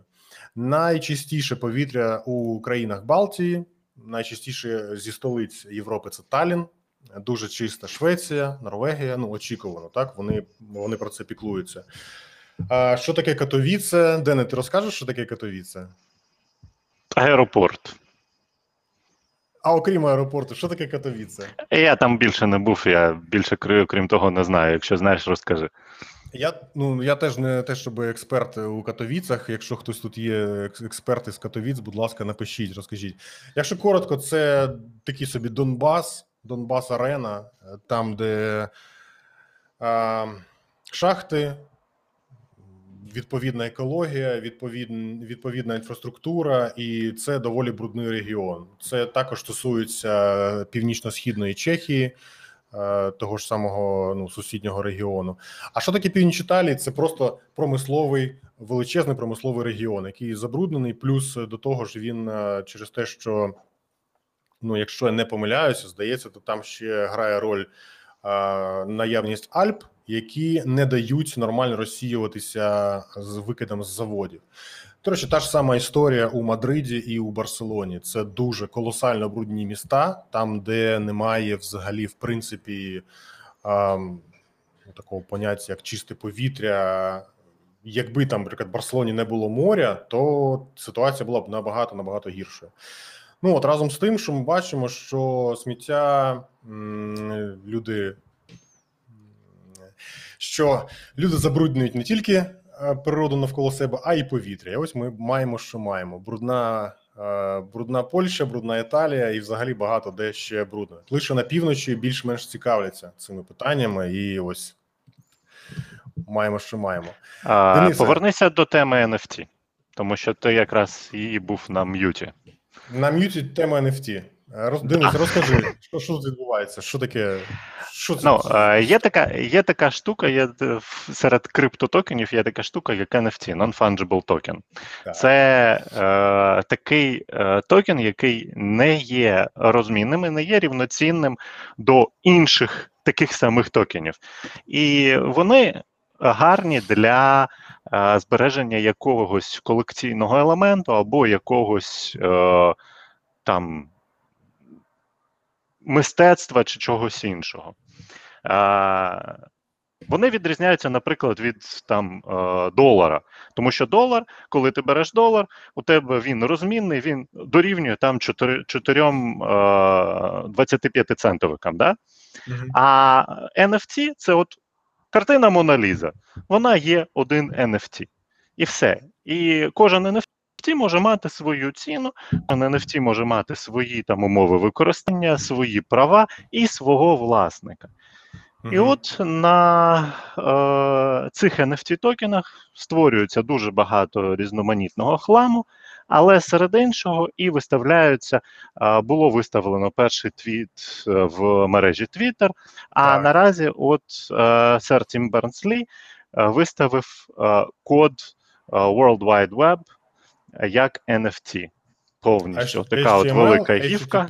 Найчистіше повітря у країнах Балтії, найчастіше зі столиць Європи це Таллін, дуже чиста Швеція, Норвегія, ну очікувано, так, вони, вони про це піклуються. А що таке Катовіце? Дене, ти розкажеш, що таке Катовіце? Аеропорт. А окрім аеропорту, що таке Катовіце? Я там більше не був, я більше, крім того, не знаю, якщо знаєш, розкажи. Я, ну, я теж не те, щоб експерт у Катовіцах, якщо хтось тут є експерти з Катовіць, будь ласка, напишіть, розкажіть. Якщо коротко, це такий собі Донбас, Донбас-арена, там, де а, шахти, відповідна екологія, відповідна, відповідна інфраструктура, і це доволі брудний регіон. Це також стосується північно-східної Чехії, того ж самого, ну, сусіднього регіону. А що таке північ Італії? Це просто промисловий, величезний промисловий регіон, який забруднений, плюс до того ж він через те, що, ну, якщо я не помиляюся, здається, то там ще грає роль а, наявність Альп, які не дають нормально розсіюватися з викидом з заводів. До речі, та ж сама історія у Мадриді і у Барселоні. Це дуже колосально брудні міста, там, де немає взагалі, в принципі, ем, такого поняття, як чисте повітря. Якби там, наприклад, в Барселоні не було моря, то ситуація була б набагато-набагато гіршою. Ну, от разом з тим, що ми бачимо, що сміття м- люди, що люди забруднюють не тільки природу навколо себе, а і повітря. І ось ми маємо, що маємо. Брудна, брудна Польща, брудна Італія і взагалі багато де ще брудно. Лише на півночі більш-менш цікавляться цими питаннями і ось маємо, що маємо. А, Денисе, повернися до теми ен еф ті, тому що ти якраз і був на м'юті. На м'юті тема ен еф ті. Роз... Денис, розкажи, що, що тут відбувається, що таке, що це? Ну, є, така, є така штука, є, серед криптотокенів є така штука, як ен еф ті, Non-Fungible Token. Так. Це е, такий е, токен, який не є розмінним і не є рівноцінним до інших таких самих токенів. І вони гарні для е, збереження якогось колекційного елементу або якогось е, там... мистецтва чи чогось іншого. А, вони відрізняються, наприклад, від там долара. Тому що долар, коли ти береш долар, у тебе він розмінний, він дорівнює там чотирьом двадцятип'ятицентовикам, да? Mm-hmm. А ен еф ті – це от картина Мона Ліза. Вона є один ен еф ті. І все. І кожен ен еф ті може мати свою ціну, ен еф ті може мати свої там умови використання, свої права і свого власника. Mm-hmm. І от на е, цих ен еф ті-токенах створюється дуже багато різноманітного хламу, але серед іншого і виставляються, е, було виставлено перший твіт в мережі Twitter, а так. наразі от е, сер Тім Бернс-Лі виставив е, код е, World Wide Web як ен еф ті. Повністю. Така от велика гіфка.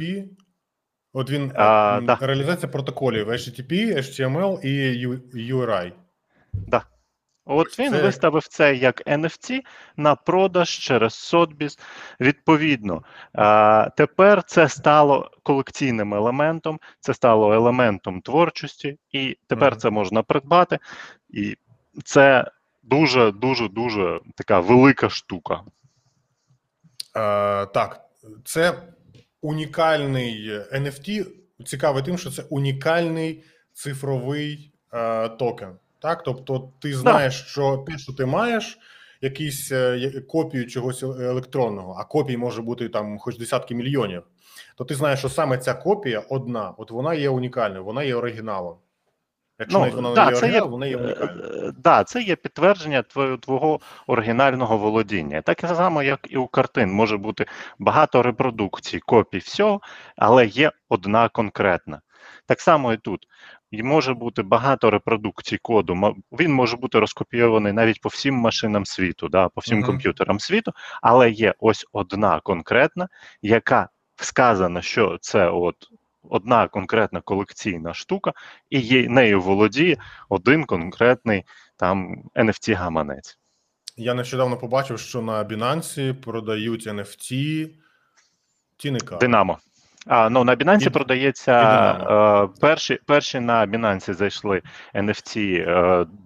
От він, а, да. реалізація протоколів ейч ті ті пі, ейч ті ем ел і ю ар ай. Да. От він це... виставив це як ен еф ті на продаж через Sotheby's. Відповідно, а, тепер це стало колекційним елементом, це стало елементом творчості, і тепер mm-hmm. це можна придбати. І це дуже-дуже-дуже така велика штука. А, так, це... Унікальний ен еф ті цікавий тим, що це унікальний цифровий е, токен. Так? Тобто ти знаєш, так. що те, що ти маєш, якісь е, копію чогось електронного, а копій може бути там хоч десятки мільйонів, то ти знаєш, що саме ця копія одна, от вона є унікальною, вона є оригіналом. Якщо ну, навіть вона да, не є оригінал, є, вона є унікальна. Да, це є підтвердження твого, твого оригінального володіння. Так само, як і у картин. Може бути багато репродукцій, копій, всього, але є одна конкретна. Так само і тут. І може бути багато репродукцій коду. Він може бути розкопійований навіть по всім машинам світу, да, по всім uh-huh. комп'ютерам світу, але є ось одна конкретна, яка сказано, що це от одна конкретна колекційна штука, і є, нею володіє один конкретний там ен еф ті-гаманець. Я нещодавно побачив, що на Бінансі продають ен еф ті Тіно Кароль. Динамо. А, ну, на Бінансі і, продається, і перші, перші на Бінансі зайшли ен еф ті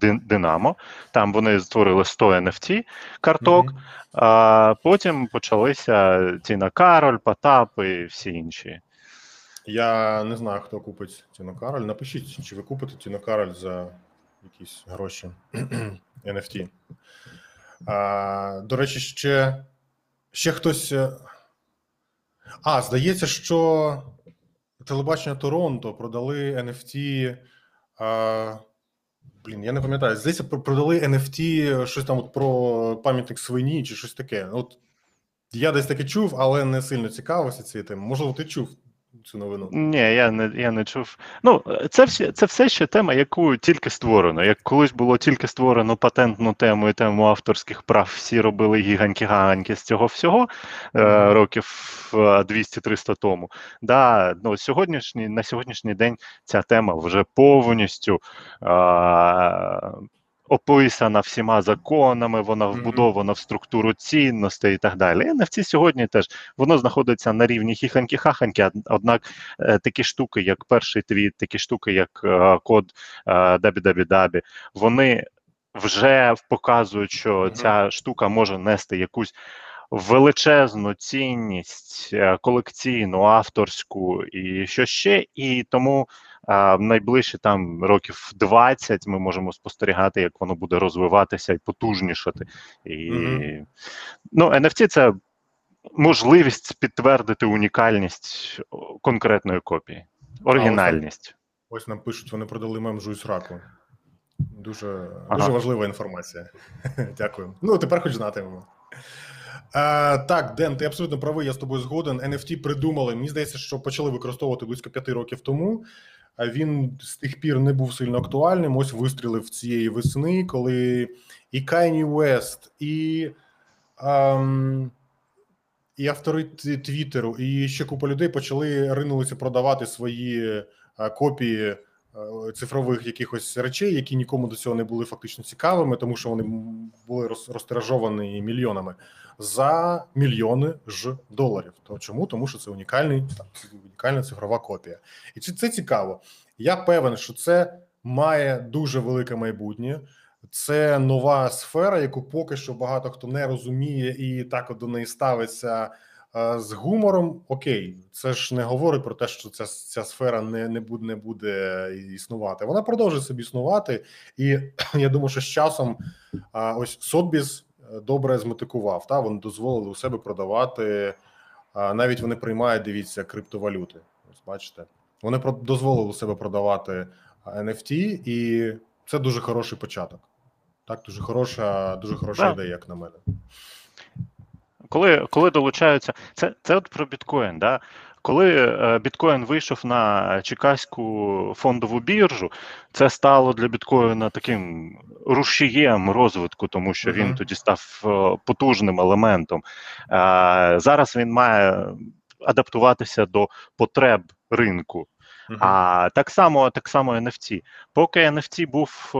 Динамо, там вони створили сто ен еф ті-карток, mm-hmm. а потім почалися Тіно Кароль, Потап і всі інші. Я не знаю, хто купить Тіно Кароль. Напишіть, чи ви купите Тіно Кароль за якісь гроші ен еф ті. А, до речі, ще, ще хтось... А, здається, що телебачення Торонто продали ен еф ті... А... Блін, я не пам'ятаю. Здається, продали ен еф ті щось там от про пам'ятник свині чи щось таке. От я десь таке чув, але не сильно цікавився цією темою. Можливо, ти чув цю новину? Ні, я не, я не чув. Ну, це, всі, це все ще тема, яку тільки створено. Як колись було тільки створено патентну тему і тему авторських прав, всі робили гіганьки-гаганьки з цього всього mm-hmm. років двісті-триста тому. Да, ну, сьогоднішній, на сьогоднішній день ця тема вже повністю а, описана всіма законами, вона вбудована mm-hmm. в структуру цінностей і так далі. ен еф ті сьогодні теж, воно знаходиться на рівні хіханьки-хаханьки, однак е, такі штуки, як перший твіт, такі штуки, як е, код е, дабі-дабі-дабі, вони вже показують, що mm-hmm. ця штука може нести якусь величезну цінність, е, колекційну, авторську і що ще, і тому а в найближчі там років двадцять ми можемо спостерігати, як воно буде розвиватися і потужнішати. І mm-hmm. ну, ен еф ті це можливість підтвердити унікальність конкретної копії, оригінальність. А, ось, ось нам пишуть, вони продали мем жуйсь раку. Дуже, ага. дуже важлива інформація. Дякую. Ну, тепер хоч знатимемо. А, так, Ден, ти абсолютно правий, я з тобою згоден. ен еф ті придумали, мені здається, що почали використовувати близько п'яти років тому. А він з тих пір не був сильно актуальним. Ось вистрілив цієї весни, коли і Канє Вест, і, ем, і автори Твіттеру, і ще купа людей почали ринулися продавати свої е, копії е, цифрових якихось речей, які нікому до цього не були фактично цікавими, тому що вони були роз, розтиражовані мільйонами за мільйони ж доларів. То чому? Тому що це унікальний, унікальна цифрова копія. І це, це цікаво. Я певен, що це має дуже велике майбутнє. Це нова сфера, яку поки що багато хто не розуміє і так до неї ставиться е, з гумором. Окей, це ж не говорить про те, що ця, ця сфера не, не, буде, не буде існувати. Вона продовжує собі існувати. І я думаю, що з часом е, ось Sotheby's добре зметикував, та вони дозволили у себе продавати, а, навіть вони приймають, дивіться, криптовалюти. Ось бачите, вони дозволили у себе продавати ен еф ті, і це дуже хороший початок. Так, дуже хороша, дуже хороша так. ідея, як на мене. Коли, коли долучаються, це, це от про біткоін, да? Коли біткоін вийшов на Чикаську фондову біржу, це стало для біткоїна таким рушієм розвитку, тому що він тоді став потужним елементом. Зараз він має адаптуватися до потреб ринку. Uh-huh. А так само, так само ен еф ті. Поки ен еф ті був е,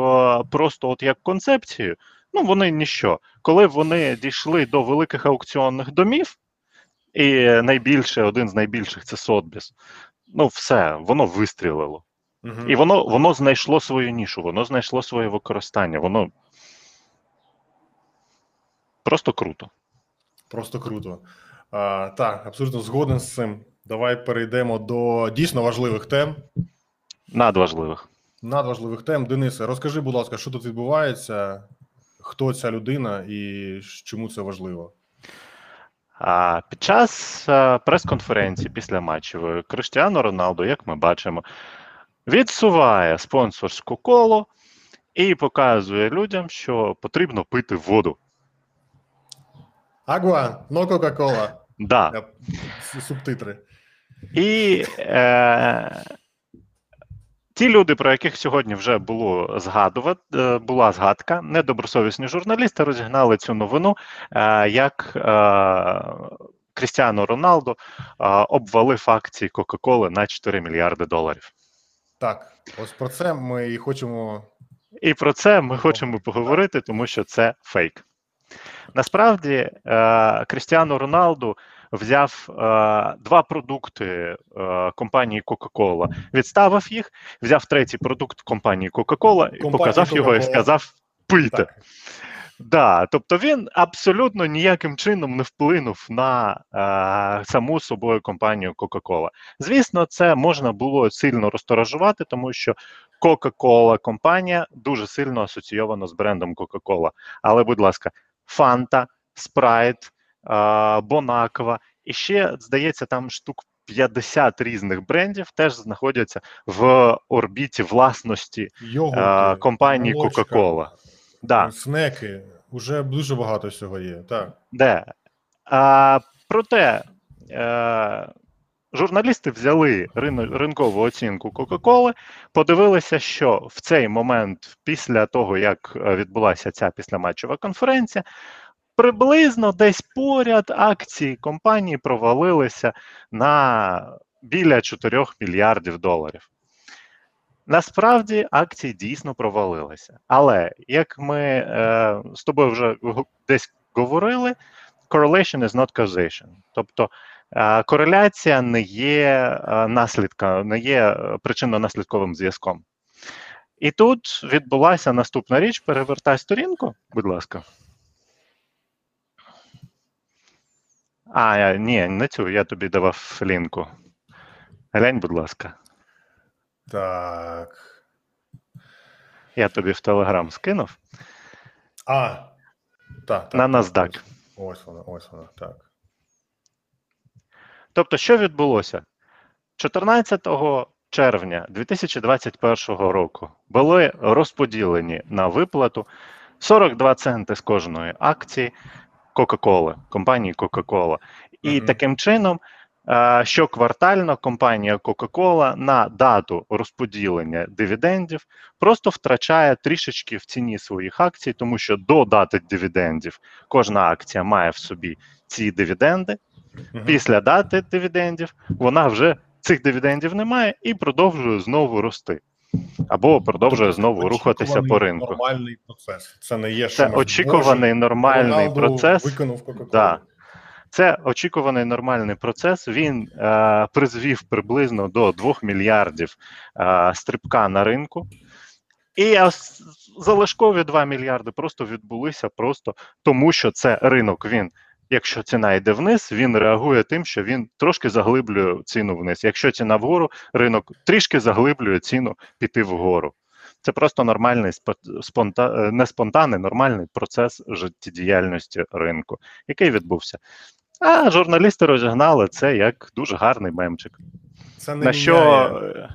просто от як концепцією, ну вони ніщо. Коли вони дійшли до великих аукціонних домів, і найбільше, один з найбільших це Sotheby's, ну все, воно вистрілило. Uh-huh. І воно, воно знайшло свою нішу, воно знайшло своє використання, воно просто круто. Просто круто. А, так, абсолютно згоден з цим. Давай перейдемо до дійсно важливих тем. Надважливих. Надважливих тем. Денисе, розкажи, будь ласка, що тут відбувається, хто ця людина і чому це важливо? А, під час а, прес-конференції після матчевої Крістіану Роналду, як ми бачимо, відсуває спонсорську колу і показує людям, що потрібно пити воду. Агуа, но Coca-Cola. Да. Субтитри. І е, ті люди, про яких сьогодні вже було згадувати, була згадка, недобросовісні журналісти розігнали цю новину, е, як е, Крістіану Роналду е, обвалив акції Coca-Cola на чотири мільярди доларів. Так, ось про це ми і хочемо... І про це ми хочемо поговорити, тому що це фейк. Насправді, е, Крістіану Роналду взяв е, два продукти е, компанії Coca-Cola, відставив їх, взяв третій продукт компанії Coca-Cola і Компанія показав Coca-Cola. Його і сказав «пийте». Да, тобто він абсолютно ніяким чином не вплинув на е, саму собою компанію Coca-Cola. Звісно, це можна було сильно розторожувати, тому що Coca-Cola компанія дуже сильно асоційована з брендом Coca-Cola. Але, будь ласка, Фанта, Спрайт, Бонаква і ще, здається, там штук п'ятдесят різних брендів теж знаходяться в орбіті власності йогурти, компанії Coca-Cola. Да. Снеки, уже дуже багато всього є. Так. Де. А, проте а, журналісти взяли ринкову оцінку Coca-Cola, подивилися, що в цей момент, після того, як відбулася ця післяматчева конференція, приблизно десь поряд акції компанії провалилися на біля чотирьох мільярдів доларів. Насправді акції дійсно провалилися. Але, як ми е, з тобою вже десь говорили, correlation is not causation. Тобто е, кореляція не є, е, наслідка, не є причинно-наслідковим зв'язком. І тут відбулася наступна річ. Перевертай сторінку, будь ласка. А, ні, не цю, я тобі давав лінку. Глянь, будь ласка. Так. Я тобі в Телеграм скинув. А, так. так на NASDAQ. Ось вона, ось вона, так. Тобто, що відбулося? чотирнадцятого червня дві тисячі двадцять першого року були розподілені на виплату сорок два центи з кожної акції Coca-Cola, компанії Coca-Cola. І mm-hmm. таким чином щоквартально компанія Coca-Cola на дату розподілення дивідендів просто втрачає трішечки в ціні своїх акцій, тому що до дати дивідендів кожна акція має в собі ці дивіденди. Uh-huh. Після дати дивідендів вона вже цих дивідендів немає і продовжує знову рости. Або продовжує знову рухатися по ринку. Це нормальний процес. Це не є, що це очікуваний нормальний процес. Виконав Coca-Cola. Да. Це очікуваний нормальний процес, він е, призвів приблизно до двох мільярдів е, стрибка на ринку, і залишкові два мільярди просто відбулися просто тому, що це ринок, він, якщо ціна йде вниз, він реагує тим, що він трошки заглиблює ціну вниз, якщо ціна вгору, ринок трішки заглиблює ціну піти вгору. Це просто нормальний, спонта... не спонтанний, нормальний процес життєдіяльності ринку, який відбувся. А журналісти розігнали це як дуже гарний мемчик. Це не на міняє... що...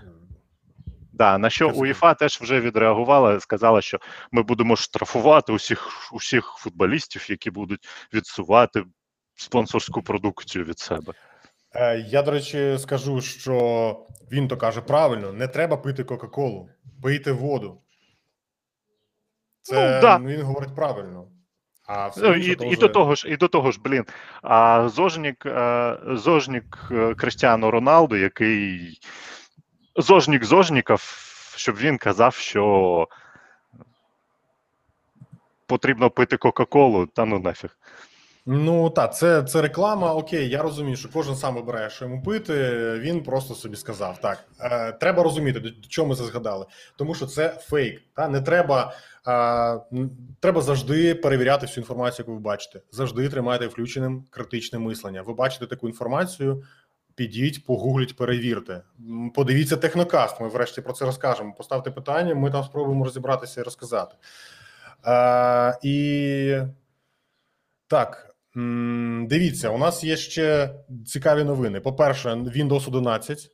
Да, на що УЄФА теж вже відреагувала, сказала, що ми будемо штрафувати усіх, усіх футболістів, які будуть відсувати спонсорську продукцію від себе. Я, до речі, скажу, що він то каже правильно, не треба пити Кока-Колу, пийте воду. Це ну, да. Він говорить правильно. А все, ну, і, і, вже... до того ж, і до того ж, блін, а зожнік, зожнік Крістіану Роналду, який зожнік зожніков, щоб він казав, що потрібно пити Кока-Колу, та ну нафіг. Ну так, це, це реклама, окей, я розумію, що кожен сам вибирає, що йому пити, він просто собі сказав, так, е, треба розуміти, до чого ми це згадали, тому що це фейк, та? Не треба, е, треба завжди перевіряти всю інформацію, яку ви бачите, завжди тримайте включеним критичне мислення, ви бачите таку інформацію, підіть, погугліть, перевірте, подивіться технокаст, ми врешті про це розкажемо, поставте питання, ми там спробуємо розібратися і розказати. Е, і так... Дивіться, у нас є ще цікаві новини. По-перше, Windows одинадцять.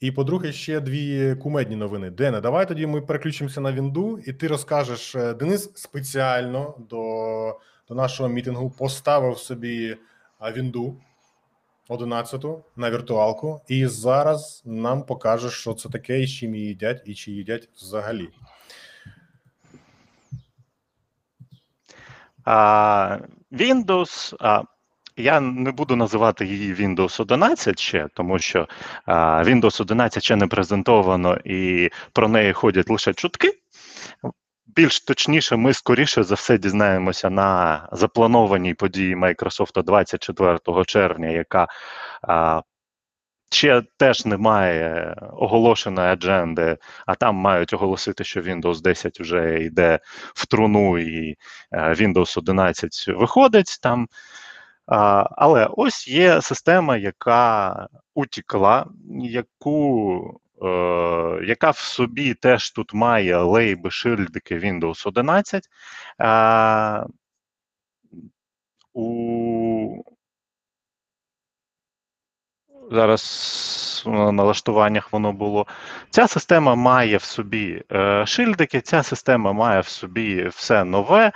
І, по-друге, ще дві кумедні новини. Дене, давай тоді ми переключимося на Вінду, і ти розкажеш. Денис спеціально до, до нашого мітингу поставив собі Вінду одинадцять на віртуалку. І зараз нам покаже, що це таке, і з чим її їдять, і чи їдять взагалі. А... Windows, а, я не буду називати її Windows одинадцять ще, тому що а, Windows одинадцять ще не презентовано і про неї ходять лише чутки. Більш точніше, ми скоріше за все дізнаємося на запланованій події Microsoft двадцять четвертого червня, яка а, ще теж немає оголошеної адженди, а там мають оголосити, що Windows десять вже йде в труну і Windows одинадцять виходить там. Але ось є система, яка утікла, яку, яка в собі теж тут має лейби, шильдики Windows одинадцять. У... Зараз на налаштуваннях воно було. Ця система має в собі е, шильдики, ця система має в собі все нове.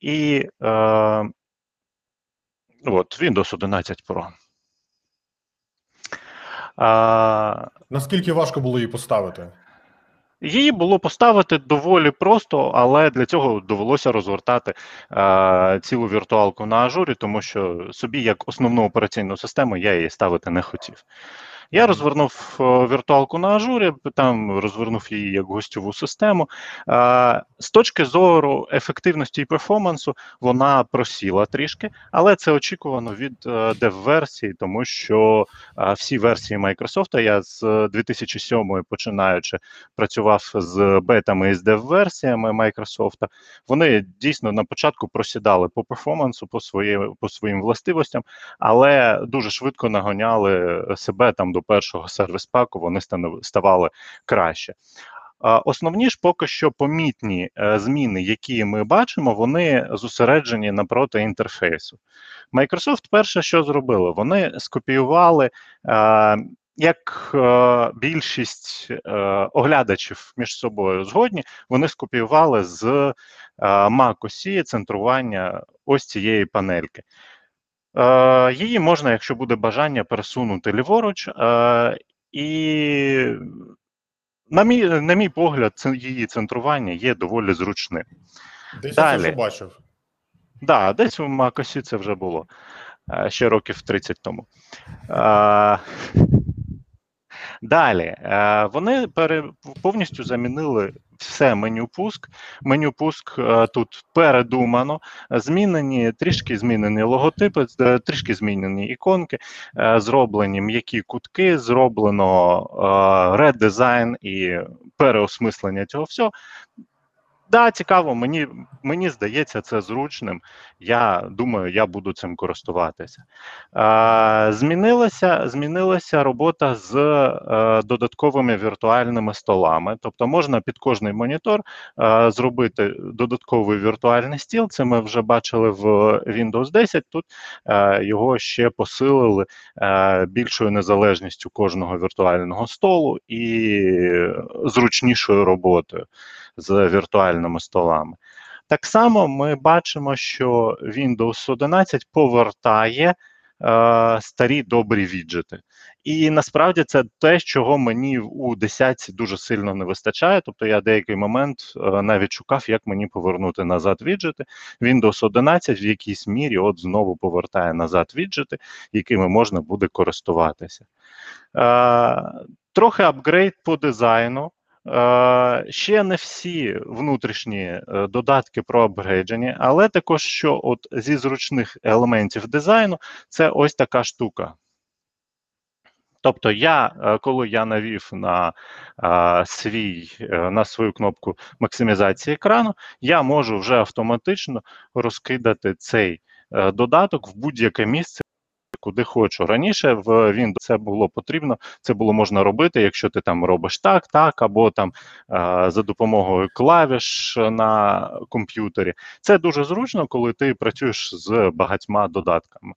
І е, от, Windows одинадцять Pro. Е, Наскільки важко було її поставити? Її було поставити доволі просто, але для цього довелося розгортати е, цілу віртуалку на ажурі, тому що собі як основну операційну систему я її ставити не хотів. Я розвернув віртуалку на ажурі, там розвернув її як гостьову систему. Е, з точки зору ефективності і перформансу вона просіла трішки, але це очікувано від е, дев-версії, тому що е, всі версії Microsoft, я з дві тисячі сьомої починаючи працював з бетами і з дев-версіями Microsoft, вони дійсно на початку просідали по перформансу, по, своє, по своїм властивостям, але дуже швидко нагоняли себе там до першого сервіс-паку, вони ставали краще. Основні ж поки що помітні зміни, які ми бачимо, вони зосереджені напроти інтерфейсу. Microsoft перше, що зробили, вони скопіювали, як більшість оглядачів між собою згодні, вони скопіювали з Mac О Ес центрування ось цієї панельки. Її можна, якщо буде бажання, пересунути ліворуч, і на мій, на мій погляд, її центрування є доволі зручним. Десь я це бачив. Да, десь в Mac О Ес це вже було, ще років тридцять тому. Далі, вони повністю замінили все меню пуск. Меню пуск тут передумано, змінені, трішки змінені логотипи, трішки змінені іконки, зроблені м'які кутки, зроблено редизайн і переосмислення цього всього. да, цікаво, мені, мені здається це зручним. Я думаю, я буду цим користуватися. Е, змінилася, змінилася робота з е, додатковими віртуальними столами. Тобто можна під кожний монітор е, зробити додатковий віртуальний стіл. Це ми вже бачили в Windows десять. Тут е, його ще посилили е, більшою незалежністю кожного віртуального столу і зручнішою роботою з віртуальними столами. Так само ми бачимо, що Windows одинадцять повертає е, старі добрі віджити. І насправді це те, чого мені у десятці дуже сильно не вистачає. Тобто я деякий момент е, навіть шукав, як мені повернути назад віджити. Windows одинадцять в якійсь мірі от знову повертає назад віджити, якими можна буде користуватися. Е, трохи апгрейд по дизайну. Е, ще не всі внутрішні е, додатки проапгрейджені, але також, що от зі зручних елементів дизайну, це ось така штука. Тобто я, е, коли я навів на, е, свій, е, на свою кнопку максимізації екрану, я можу вже автоматично розкидати цей е, додаток в будь-яке місце, куди хочу. Раніше в Windows це було потрібно, це було можна робити, якщо ти там робиш так, так, або там е, за допомогою клавіш на комп'ютері. Це дуже зручно, коли ти працюєш з багатьма додатками.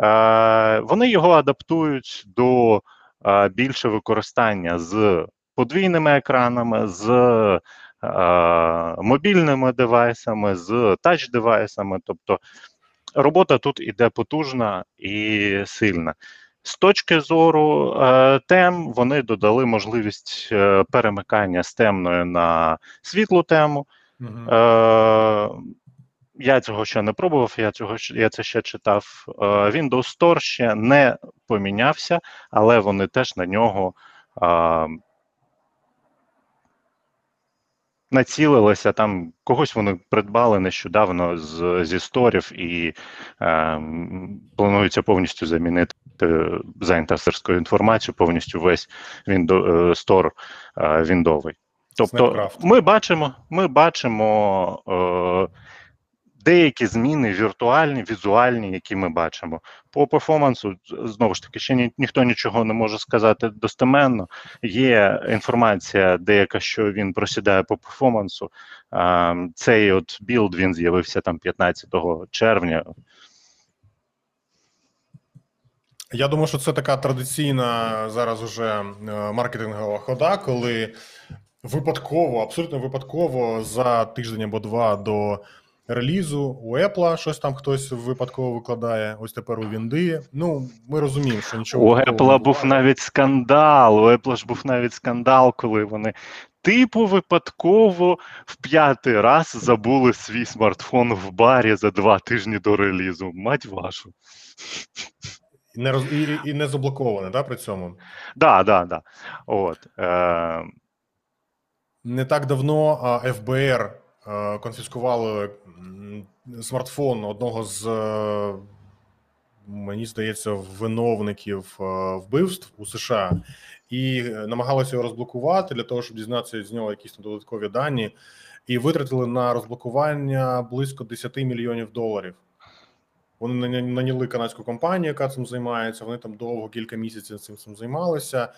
Е, вони його адаптують до е, більше використання з подвійними екранами, з е, мобільними девайсами, з тач-девайсами, тобто робота тут іде потужна і сильна. З точки зору е, тем, вони додали можливість е, перемикання з темної на світлу тему. Угу. Е, я цього ще не пробував, я, цього, я це ще читав. Е, Windows Store ще не помінявся, але вони теж на нього е, націлилися, там когось вони придбали нещодавно з, зі сторів і е, планується повністю замінити за інтерсерською інформацією повністю весь Windows Store е, віндовий. Тобто ми бачимо, ми бачимо е, деякі зміни віртуальні, візуальні, які ми бачимо. По перформансу, знову ж таки, ще ні, ніхто нічого не може сказати достеменно. Є інформація деяка, що він просідає по перформансу. А, цей от білд, він з'явився там п'ятнадцятого червня. Я думаю, що це така традиційна зараз уже маркетингова хода, коли випадково, абсолютно випадково за тиждень або два до релізу у Apple щось там хтось випадково викладає, ось тепер у Вінди. Ну, ми розуміємо, що нічого... У Apple був навіть скандал, у Apple ж був навіть скандал, коли вони типу випадково в п'ятий раз забули свій смартфон в барі за два тижні до релізу. Мать вашу. І не, роз... і, і не заблоковане, да, при цьому? Да, да, да. От. Е... Не так давно ФБР конфіскували смартфон одного з, мені здається, виновників вбивств у США і намагалися його розблокувати для того, щоб дізнатися з нього якісь додаткові дані, і витратили на розблокування близько десять мільйонів доларів. Вони наняли канадську компанію, яка цим займається, вони там довго, кілька місяців цим, цим займалися.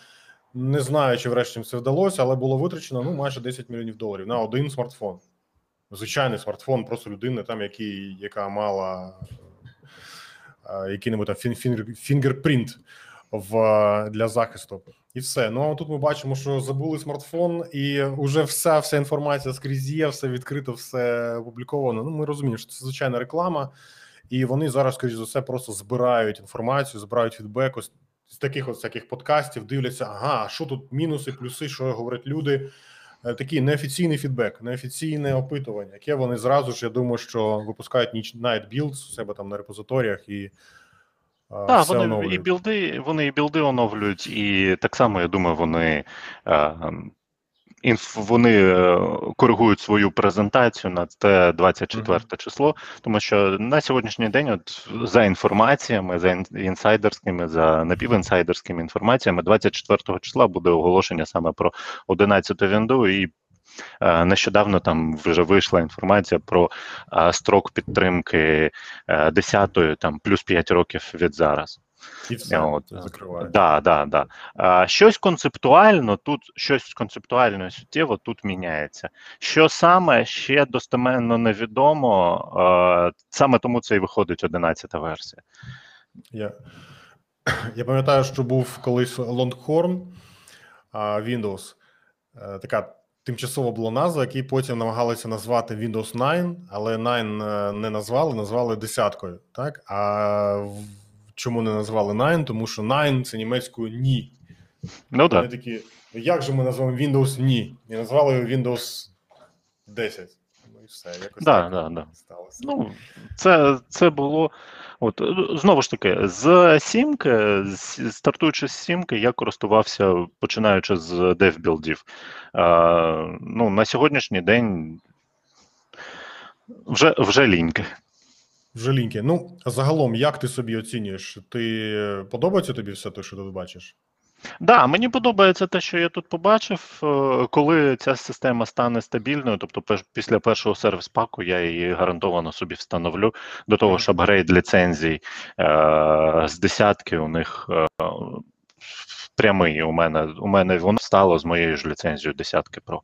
Не знаю, чи врешті це вдалося, але було витрачено ну, майже десять мільйонів доларів на один смартфон. Звичайний смартфон, просто людини, там, які, яка мала е, який-небудь там фінгерпринт для захисту. І все. Ну, а тут ми бачимо, що забули смартфон, і вже вся, вся інформація скрізь є, все відкрито, все опубліковано. Ну, ми розуміємо, що це звичайна реклама, і вони зараз, скоріш за все, просто збирають інформацію, збирають фідбек ось з таких ось всяких подкастів, дивляться, ага, що тут мінуси, плюси, що говорять люди. Такий неофіційний фідбек, неофіційне опитування, яке вони зразу ж, я думаю, що випускають Night Builds у себе там на репозиторіях і а, да, все вони оновлюють. І білди, вони і білди оновлюють, і так само, я думаю, вони, інф, вони коригують свою презентацію на те двадцять четверте число, тому що на сьогоднішній день от за інформаціями, за інсайдерськими, за напівінсайдерськими інформаціями двадцять четвертого числа буде оголошення саме про одинадцяту вінду і Нещодавно там вже вийшла інформація про строк підтримки десятої, там плюс п'ять років від зараз. І все от, закриває. Да, да, да. А, щось концептуально тут, щось концептуально і суттєво тут міняється. Що саме, ще достеменно невідомо, а, саме тому це і виходить одинадцята версія. Я, я пам'ятаю, що був колись Longhorn Windows, така тимчасово була назва, який потім намагалися назвати Windows дев'ять, але дев'ять не назвали, назвали десяткою, так? А чому не назвали дев'ять? Тому що дев'ять – це німецькою «ні». Ну так. Вони такі, як же ми назвемо Windows «ні»? І назвали його Windows десять. Ну і все, якось да, так да, да. сталося. Ну, це, це було... От, знову ж таки, з сімки, стартуючи з сімки, я користувався, починаючи з DevBuildів. А, ну, на сьогоднішній день вже, вже ліньки. Вже ліньки. Ну, загалом, як ти собі оцінюєш? Ти подобається тобі все те, що ти бачиш? Так, да, мені подобається те, що я тут побачив. Коли ця система стане стабільною, тобто після першого сервіс-паку я її гарантовано собі встановлю. До того ж, апгрейд ліцензій е- з десятки у них е- прямий у мене. У мене воно стало з моєю ж ліцензією десятки Pro.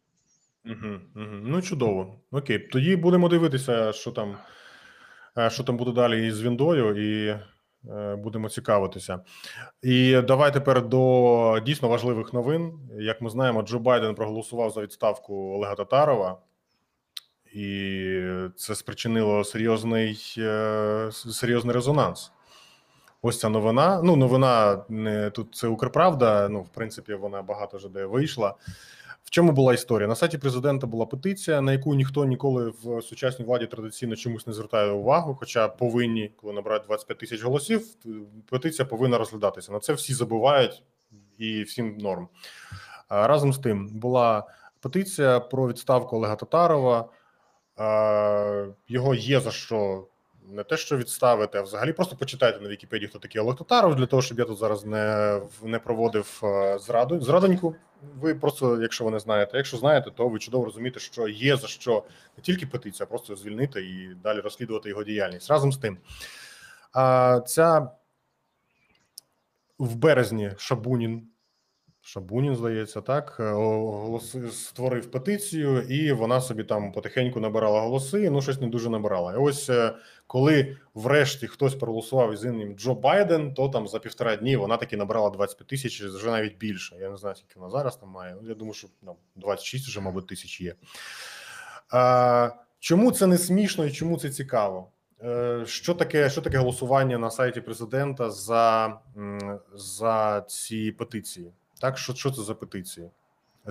Угу, угу. Ну, чудово. Окей, тоді будемо дивитися, що там, що там буде далі із Windows і... будемо цікавитися. І давай тепер до дійсно важливих новин. Як ми знаємо, Джо Байден проголосував за відставку Олега Татарова. І це спричинило серйозний, серйозний резонанс. Ось ця новина. Ну, новина, не, тут це Укрправда, ну, в принципі, вона багато вже де вийшла. В чому була історія? На сайті президента була петиція, на яку ніхто ніколи в сучасній владі традиційно чомусь не звертає увагу, хоча повинні, коли набирають двадцять п'ять тисяч голосів, петиція повинна розглядатися. На це всі забувають і всім норм. Разом з тим, була петиція про відставку Олега Татарова. Його є за що не те, що відставити, а взагалі просто почитайте на Вікіпедії, хто такий Олег Татаров, для того, щоб я тут зараз не, не проводив зраду. Зрадоньку ви просто, якщо ви не знаєте, якщо знаєте, то ви чудово розумієте, що є за що не тільки петиція, а просто звільнити і далі розслідувати його діяльність. Разом з тим, а ця в березні Шабунін, Шабунін, здається, так, голоси, створив петицію, і вона собі там потихеньку набирала голоси, ну щось не дуже набирала. І ось коли врешті хтось проголосував із ім'ям Джо Байден, то там за півтора дні вона таки набрала двадцять п'ять тисяч, вже навіть більше. Я не знаю, скільки вона зараз там має. Я думаю, що ну, двадцять шість вже, мабуть, тисяч є. А, чому це не смішно і чому це цікаво? Що таке, що таке голосування на сайті президента за, за ці петиції? Так, що, що це за петиція?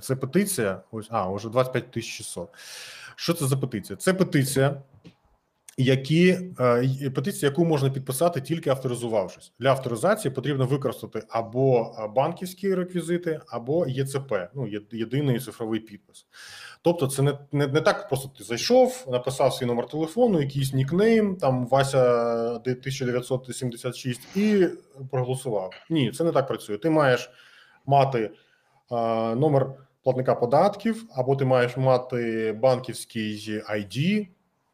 Це петиція, ось, а, вже двадцять п'ять тисяч шістсот. Що це за петиція? Це петиція, які, е, петиція, яку можна підписати тільки авторизувавшись. Для авторизації потрібно використати або банківські реквізити, або ЄЦП, ну, єдиний цифровий підпис. Тобто це не, не, не так просто ти зайшов, написав свій номер телефону, якийсь нікнейм, там Вася тисяча дев'ятсот сімдесят шість і проголосував. Ні, це не так працює. Ти маєш мати а, номер платника податків, або ти маєш мати банківський ай ді,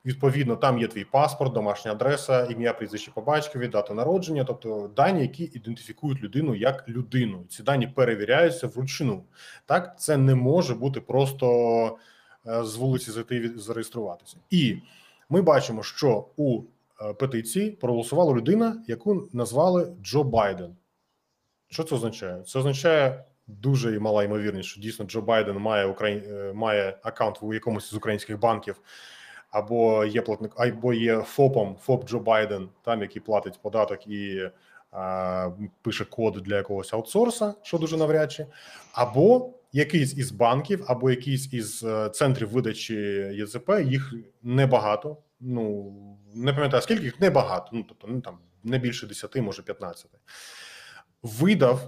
відповідно, там є твій паспорт, домашня адреса, ім'я, прізвище по батькові, дата народження, тобто дані, які ідентифікують людину як людину. Ці дані перевіряються вручну. Так, це не може бути просто з вулиці зайти і зареєструватися. І ми бачимо, що у петиції проголосувала людина, яку назвали Джо Байден. Що це означає? Це означає дуже мала ймовірність, що дійсно Джо Байден має Украї... має аккаунт у якомусь з українських банків, або є платник, або є ФОПом, ФОП Джо Байден, там який платить податок і а, пише код для якогось аутсорса, що дуже навряд чи, або якийсь із банків, або якийсь із центрів видачі ЄЦП, їх небагато. Ну не пам'ятаю скільки, їх небагато. Ну тобто ну, там не більше десяти, може п'ятнадцяти. Видав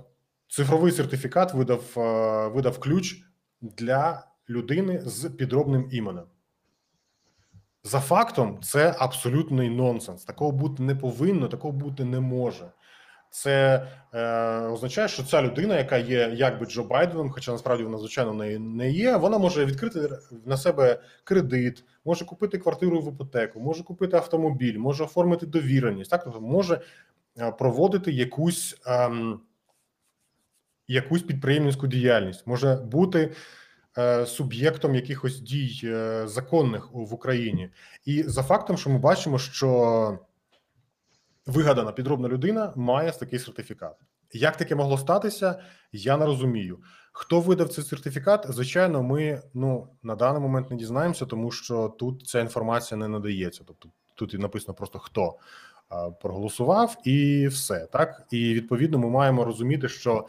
цифровий сертифікат, видав, видав ключ для людини з підробним іменем. За фактом, це абсолютний нонсенс. Такого бути не повинно, такого бути не може. це е, означає, що ця людина, яка є якби Джо Байденом, хоча насправді вона, звичайно, не, не є, вона може відкрити на себе кредит, може купити квартиру в іпотеку, може купити автомобіль, може оформити довіреність, так? Тобто може проводити якусь, е, якусь підприємницьку діяльність, може бути суб'єктом якихось дій законних в Україні. І за фактом, що ми бачимо, що вигадана підробна людина має такий сертифікат. Як таке могло статися, я не розумію. Хто видав цей сертифікат, звичайно, ми ну, на даний момент не дізнаємося, тому що тут ця інформація не надається. Тобто тут і написано просто хто проголосував і все. Так? І відповідно ми маємо розуміти, що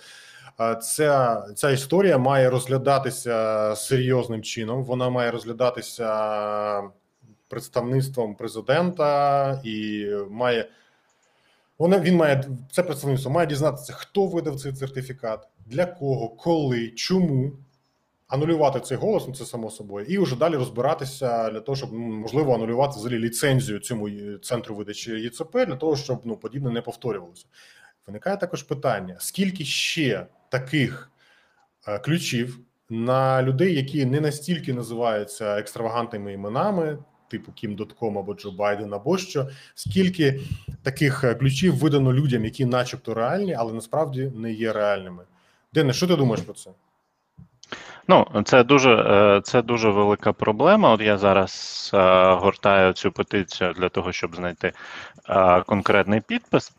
Ця, ця історія має розглядатися серйозним чином, вона має розглядатися представництвом президента і має, вона, він має, це представництво має дізнатися, хто видав цей сертифікат, для кого, коли, чому, анулювати цей голос, ну це само собою, і вже далі розбиратися для того, щоб, ну, можливо, анулювати взагалі ліцензію цьому центру видачі ЄЦП, для того, щоб ну, подібне не повторювалося. Виникає також питання, скільки ще таких е, ключів на людей, які не настільки називаються екстравагантними іменами, типу Кім дот ком або Джо Байден або що, скільки таких ключів видано людям, які начебто реальні, але насправді не є реальними. Денис, що ти думаєш про це? Ну, це дуже, це дуже велика проблема. От я зараз е, гортаю цю петицію для того, щоб знайти е, конкретний підпис.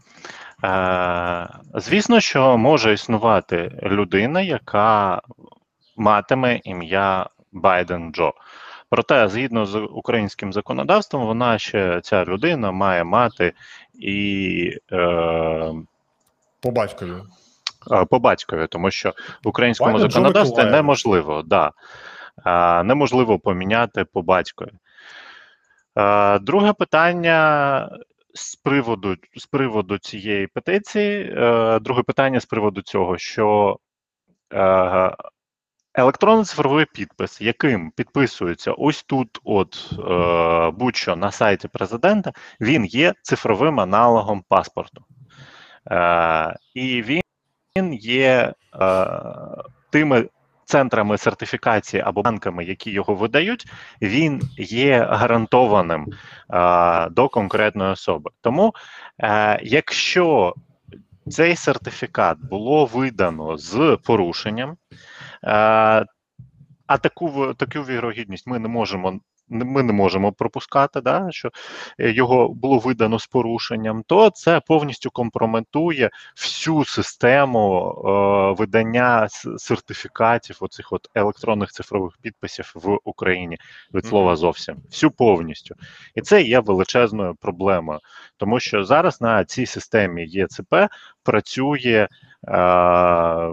Звісно, що може існувати людина, яка матиме ім'я Байден Джо. Проте, згідно з українським законодавством, вона ще, ця людина має мати і е... по батькові. По батькові, тому що в українському Байден законодавстві неможливо, да, неможливо поміняти по батькові. Друге питання. З приводу, з приводу цієї петиції, е, друге питання з приводу цього, що е, електронний цифровий підпис, яким підписується ось тут от е, будь-що на сайті президента, він є цифровим аналогом паспорту. Е, і він є е, тими центрами сертифікації або банками, які його видають, він є гарантованим е, до конкретної особи. Тому, е, якщо цей сертифікат було видано з порушенням, е, а таку, таку вірогідність ми не можемо ми не можемо пропускати, да, що його було видано з порушенням, то це повністю компрометує всю систему е, видання сертифікатів, оцих от електронних цифрових підписів в Україні, від слова зовсім, всю повністю. І це є величезною проблемою, тому що зараз на цій системі ЄЦП працює е,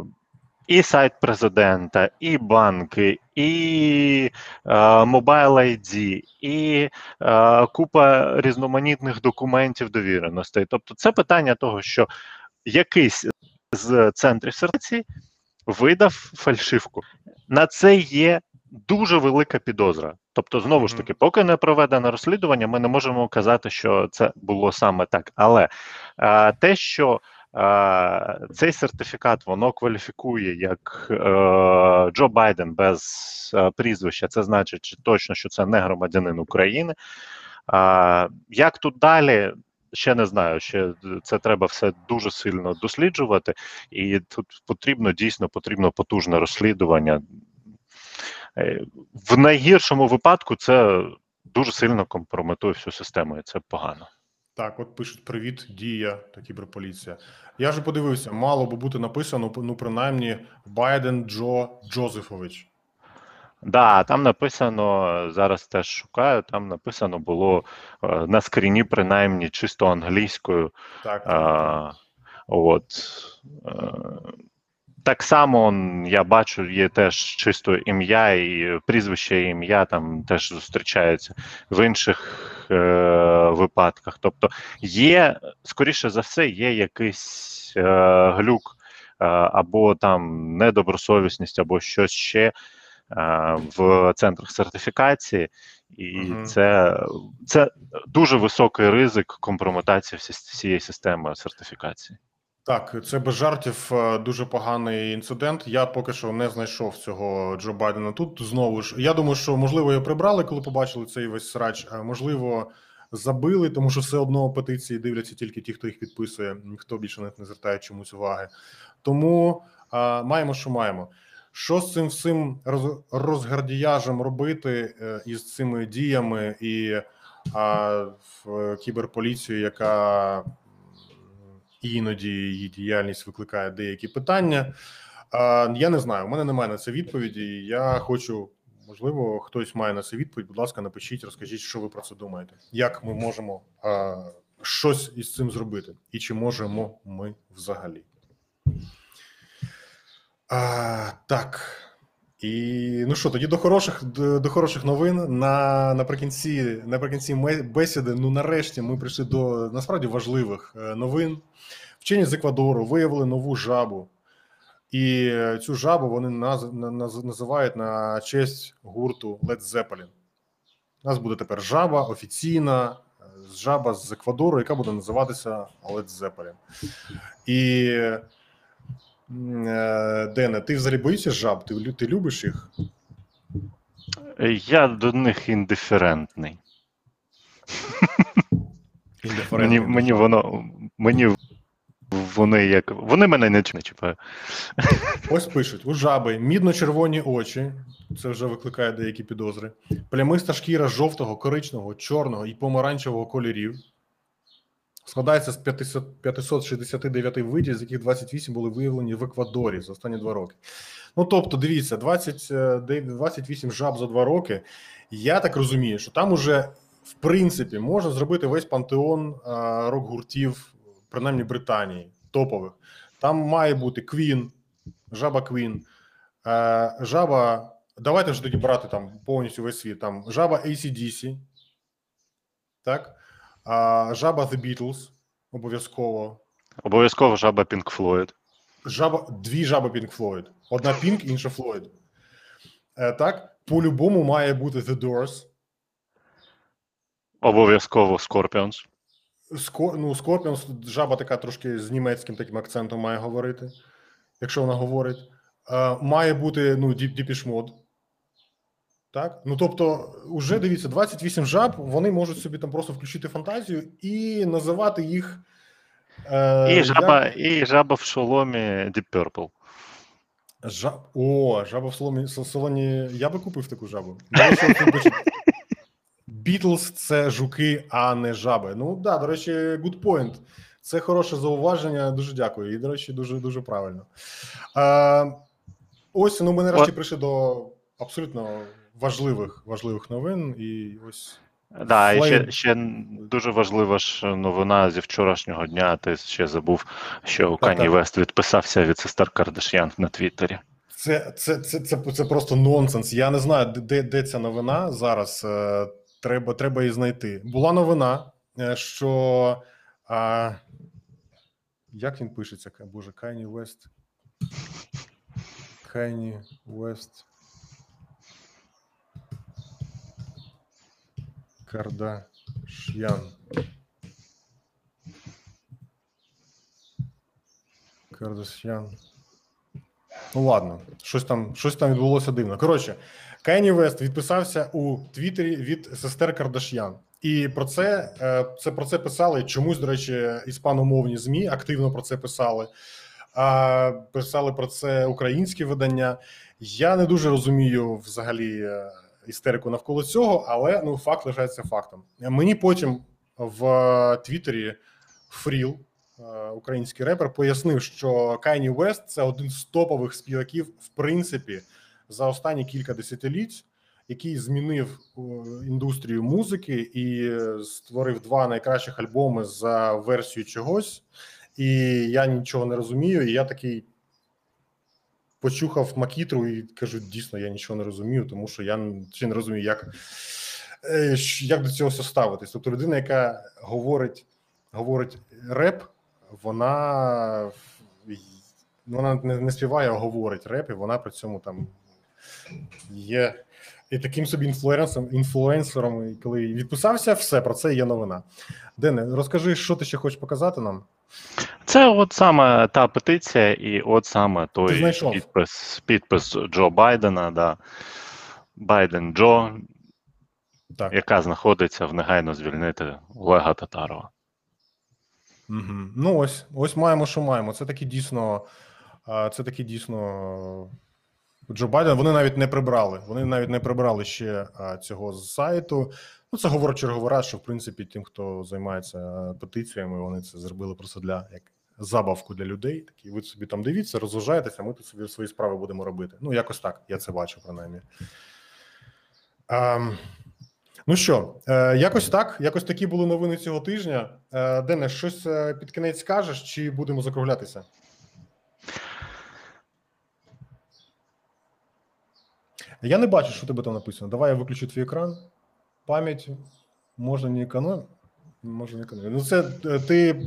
і сайт президента, і банки, і е, Mobile ай ді, і е, купа різноманітних документів довіреностей. Тобто це питання того, що якийсь з центрів сертифікації видав фальшивку. На це є дуже велика підозра. Тобто, знову ж таки, поки не проведено розслідування, ми не можемо казати, що це було саме так. Але е, те, що Uh, цей сертифікат воно кваліфікує як uh, Джо Байден без uh, прізвища, це значить точно, що це не громадянин України. Uh, як тут далі, ще не знаю, ще це треба все дуже сильно досліджувати, і тут потрібно дійсно потрібно потужне розслідування. В найгіршому випадку це дуже сильно компрометує всю систему, і це погано. Так, от пишуть «Привіт, Дія» та «Кіберполіція». Я вже подивився, мало би бути написано, ну, принаймні, Байден Джо Джозефович. Так, да, там написано, зараз теж шукаю, там написано було на скріні, принаймні, чисто англійською. Так, так, а, от. Так само, я бачу, є теж чисто ім'я, і прізвище, і ім'я там теж зустрічаються в інших е- випадках. Тобто є, скоріше за все, є якийсь е- глюк е- або там недобросовісність, або щось ще е- в центрах сертифікації. І угу. це, це дуже високий ризик компрометації всієї системи сертифікації. Так, це без жартів дуже поганий інцидент. Я поки що не знайшов цього Джо Байдена тут. Знову ж, я думаю, що, можливо, його прибрали, коли побачили цей весь срач, можливо, забили, тому що все одно петиції дивляться тільки ті, хто їх підписує, ніхто більше на них не звертає чомусь уваги. Тому а, маємо, що маємо. Що з цим всім розгардіяжем робити із цими діями і а, в кіберполіцію, яка... іноді її діяльність викликає деякі питання. Я не знаю, у мене немає на це відповіді. Я хочу, можливо, хтось має на це відповідь. Будь ласка, напишіть, розкажіть, що ви про це думаєте. Як ми можемо а, щось із цим зробити? І чи можемо ми взагалі? А, так. І, ну що, тоді до хороших, до, до хороших новин. На, наприкінці, наприкінці бесіди, ну нарешті ми прийшли до, насправді, важливих новин. Вчені з Еквадору виявили нову жабу. І цю жабу вони наз, наз, називають на честь гурту Led Zeppelin. У нас буде тепер жаба офіційна, жаба з Еквадору, яка буде називатися Led Zeppelin. І... Дене, ти взагалі боїшся жаб? Ти, ти любиш їх? Я до них індиферентний. Індиферентний. Мені, мені воно, мені вони як, вони мене не чіпають. Ось пишуть, у жаби мідно-червоні очі, це вже викликає деякі підозри, плямиста шкіра жовтого, коричневого, чорного і помаранчевого кольорів. Складається з п'ятсот шістдесят дев'ять видів, з яких двадцять вісім були виявлені в Еквадорі за останні два роки. Ну, тобто, дивіться, двадцять, двадцять вісім жаб за два роки. Я так розумію, що там уже, в принципі, можна зробити весь пантеон а, рок-гуртів, принаймні Британії, топових. Там має бути Queen, жаба Queen, а, жаба, давайте вже тоді брати там повністю весь світ, там жаба ей сі ді сі, так? А, жаба The Beatles, обов'язково. Обов'язково жаба Pink Floyd. Жаба, дві жаби Pink Floyd. Одна Pink, інша Floyd. Е, так, по-любому має бути The Doors. Обов'язково Scorpions. Скор, ну, Scorpions, жаба така трошки з німецьким таким акцентом має говорити, якщо вона говорить. Е, має бути, ну, Depeche Mode. Так, ну тобто, уже дивіться, двадцять вісім жаб, вони можуть собі там просто включити фантазію і називати їх е, і жаба, як... і жаба в шоломі Deep Purple. Жаб... О, жаба в шоломі салоні. Я би купив таку жабу. Бітлз це жуки, а не жаби. Ну да, до речі, good point. Це хороше зауваження. Дуже дякую. І, до речі, дуже дуже правильно. Е, ось ну ми нарешті прийшли до абсолютно. Важливих, важливих новин і ось... Так, да, і ще, ще дуже важлива ж новина зі вчорашнього дня, ти ще забув, що Канє Вест відписався від сестер Кардашян на Твіттері. Це, це, це, це, це просто нонсенс. Я не знаю, де, де ця новина зараз, треба, треба її знайти. Була новина, що... А, як він пишеться? Боже, Канє Вест... Канє Вест... Кардашян. Кардашян. Ну ладно, щось там, щось там відбулося дивно. Коротше, Канє Вест відписався у Твіттері від сестер Кардашян. І про це, це про це писали чомусь, до речі, іспаномовні ЗМІ активно про це писали. А писали про це українські видання. Я не дуже розумію взагалі істерику навколо цього, але ну факт лишається фактом. Мені потім в Твіттері Фріл, український репер, пояснив, що Канє Вест – це один з топових співаків, в принципі, за останні кілька десятиліть, який змінив індустрію музики і створив два найкращих альбоми за версію чогось. І я нічого не розумію, і я такий... почухав макітру і кажу, дійсно, я нічого не розумію, тому що я ще не розумію, як, як до цього все ставитись. Тобто людина, яка говорить, говорить реп, вона, вона не, не співає, а говорить реп, і вона при цьому там є і таким собі інфлюенсером, інфлюенсером, і коли відписався, все, про це є новина. Дене, розкажи, що ти ще хочеш показати нам? Це от саме та петиція і от саме той підпис, підпис Джо Байдена, да. Байден Джо, так, яка знаходиться в негайно звільнити Олега Татарова. Угу. Ну ось, ось маємо, що маємо. Це таки дійсно, це таки дійсно Джо Байден, вони навіть не прибрали, вони навіть не прибрали ще цього з сайту. Ну, це говорить черговий раз, що в принципі тим, хто займається петиціями, вони це зробили просто для як забавку для людей. Такі, ви собі там дивіться, розважайтеся, ми тут собі свої справи будемо робити. Ну, якось так, я це бачу, принаймні. Ем... Ну що, якось так, якось такі були новини цього тижня. Денис, щось під кінець скажеш, чи будемо закруглятися? Я не бачу, що тебе там написано. Давай я виключу твій екран. Пам'ять можна не економити. Можна не економити. Ну це ти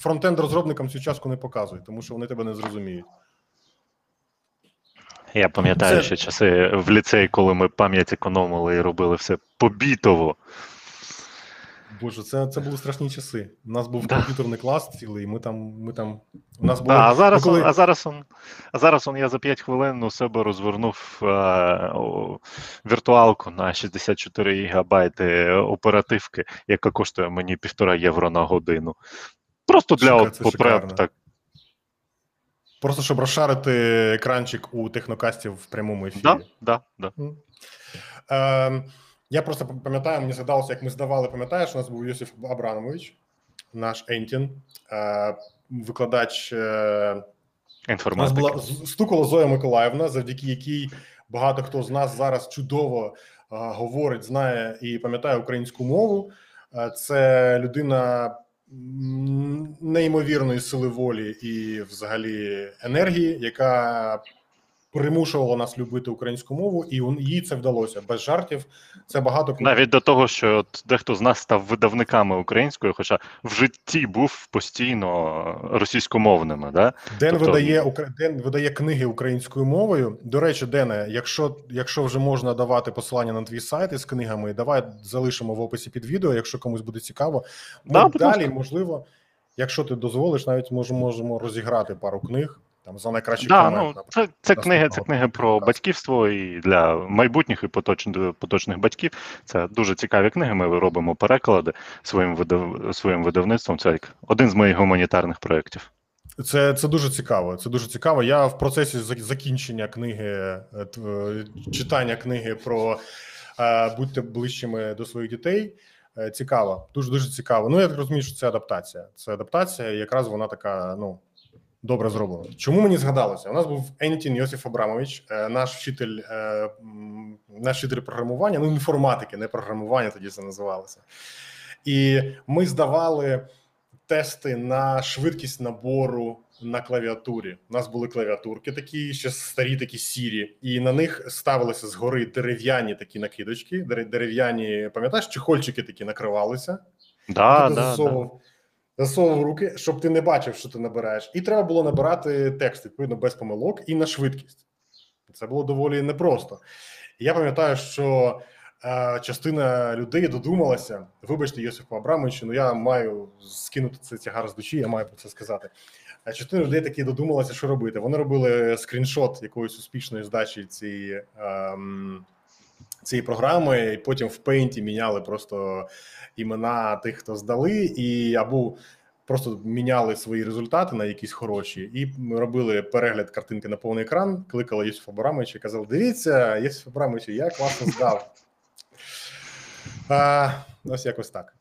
фронтенд розробникам цю часку не показуй, тому що вони тебе не зрозуміють. Я пам'ятаю це... ще часи в ліцеї, коли ми пам'ять економили і робили все побітово. Боже, це, це були страшні часи. У нас був да. комп'ютерний клас цілий, і ми там, ми там... У нас було... да, а, зараз коли... он, а, зараз он, а зараз он я за п'ять хвилин у себе розвернув а, о, віртуалку на шістдесят чотири гігабайти оперативки, яка коштує мені півтора євро на годину. Просто для потреб так. Просто, щоб розшарити екранчик у технокасті в прямому ефірі. Да, да, да. Е, я просто пам'ятаю, мені згадалося, як ми здавали, пам'ятаєш, у нас був Йосиф Абрамович, наш Ентін, е, викладач... Е, інформатики. Нас була, стукала Зоя Миколаївна, завдяки якій багато хто з нас зараз чудово е, говорить, знає і пам'ятає українську мову. Е, це людина... неймовірної сили волі і взагалі енергії, яка примушувала нас любити українську мову, і їй це вдалося. Без жартів. Це багато... Навіть до того, що от дехто з нас став видавниками українською, хоча в житті був постійно російськомовними. Да? Ден, тобто... видає, Ден видає книги українською мовою. До речі, Дене, якщо, якщо вже можна давати посилання на твій сайт із книгами, давай залишимо в описі під відео, якщо комусь буде цікаво. Да, далі, можливо, якщо ти дозволиш, навіть можемо розіграти пару книг. Там, за найкращий да, комент, ну, це, це, книги, це книги про батьківство і для майбутніх і поточних, поточних батьків. Це дуже цікаві книги, ми робимо переклади своїм, видав, своїм видавництвом. Це один з моїх гуманітарних проєктів. Це, це дуже цікаво, це дуже цікаво. Я в процесі закінчення книги, читання книги про «Будьте ближчими до своїх дітей». Цікаво, дуже-дуже цікаво. Ну, я так розумію, що це адаптація. Це адаптація, і якраз вона така, ну, добре зроблено. Чому мені згадалося? У нас був Ентін Йосиф Абрамович, наш вчитель, наш вчитель програмування, ну інформатики, не програмування тоді це називалося. І ми здавали тести на швидкість набору на клавіатурі. У нас були клавіатурки такі, ще старі такі сірі, і на них ставилися згори дерев'яні такі накидочки, дерев'яні, пам'ятаєш, чехольчики такі накривалися. Да, да, да. Засовував руки, щоб ти не бачив, що ти набираєш. І треба було набирати текст, відповідно, без помилок і на швидкість. Це було доволі непросто. І я пам'ятаю, що е, частина людей додумалася, вибачте, Йосифу Абрамовичу, ну я маю скинути цей тягар з душі, я маю про це сказати. А частина людей таки додумалася, що робити. Вони робили скріншот якоїсь успішної здачі цієї... Е, цієї програми, і потім в пейнті міняли просто імена тих, хто здали, і або просто міняли свої результати на якісь хороші, і робили перегляд картинки на повний екран, кликали Йосифа Абрамовича і казали, дивіться, Йосиф Абрамович, я класно здав. А, ось якось так.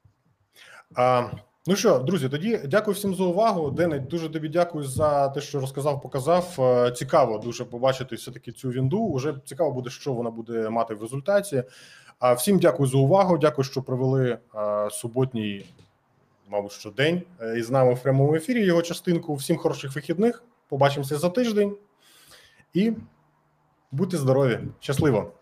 А, ну що, друзі, тоді дякую всім за увагу. Дене, дуже тобі дякую за те, що розказав, показав. Цікаво дуже побачити все-таки цю вінду. Уже цікаво буде, що вона буде мати в результаті. А всім дякую за увагу. Дякую, що провели суботній, мабуть, щодень із нами в прямому ефірі його частинку. Всім хороших вихідних. Побачимося за тиждень. І будьте здорові. Щасливо!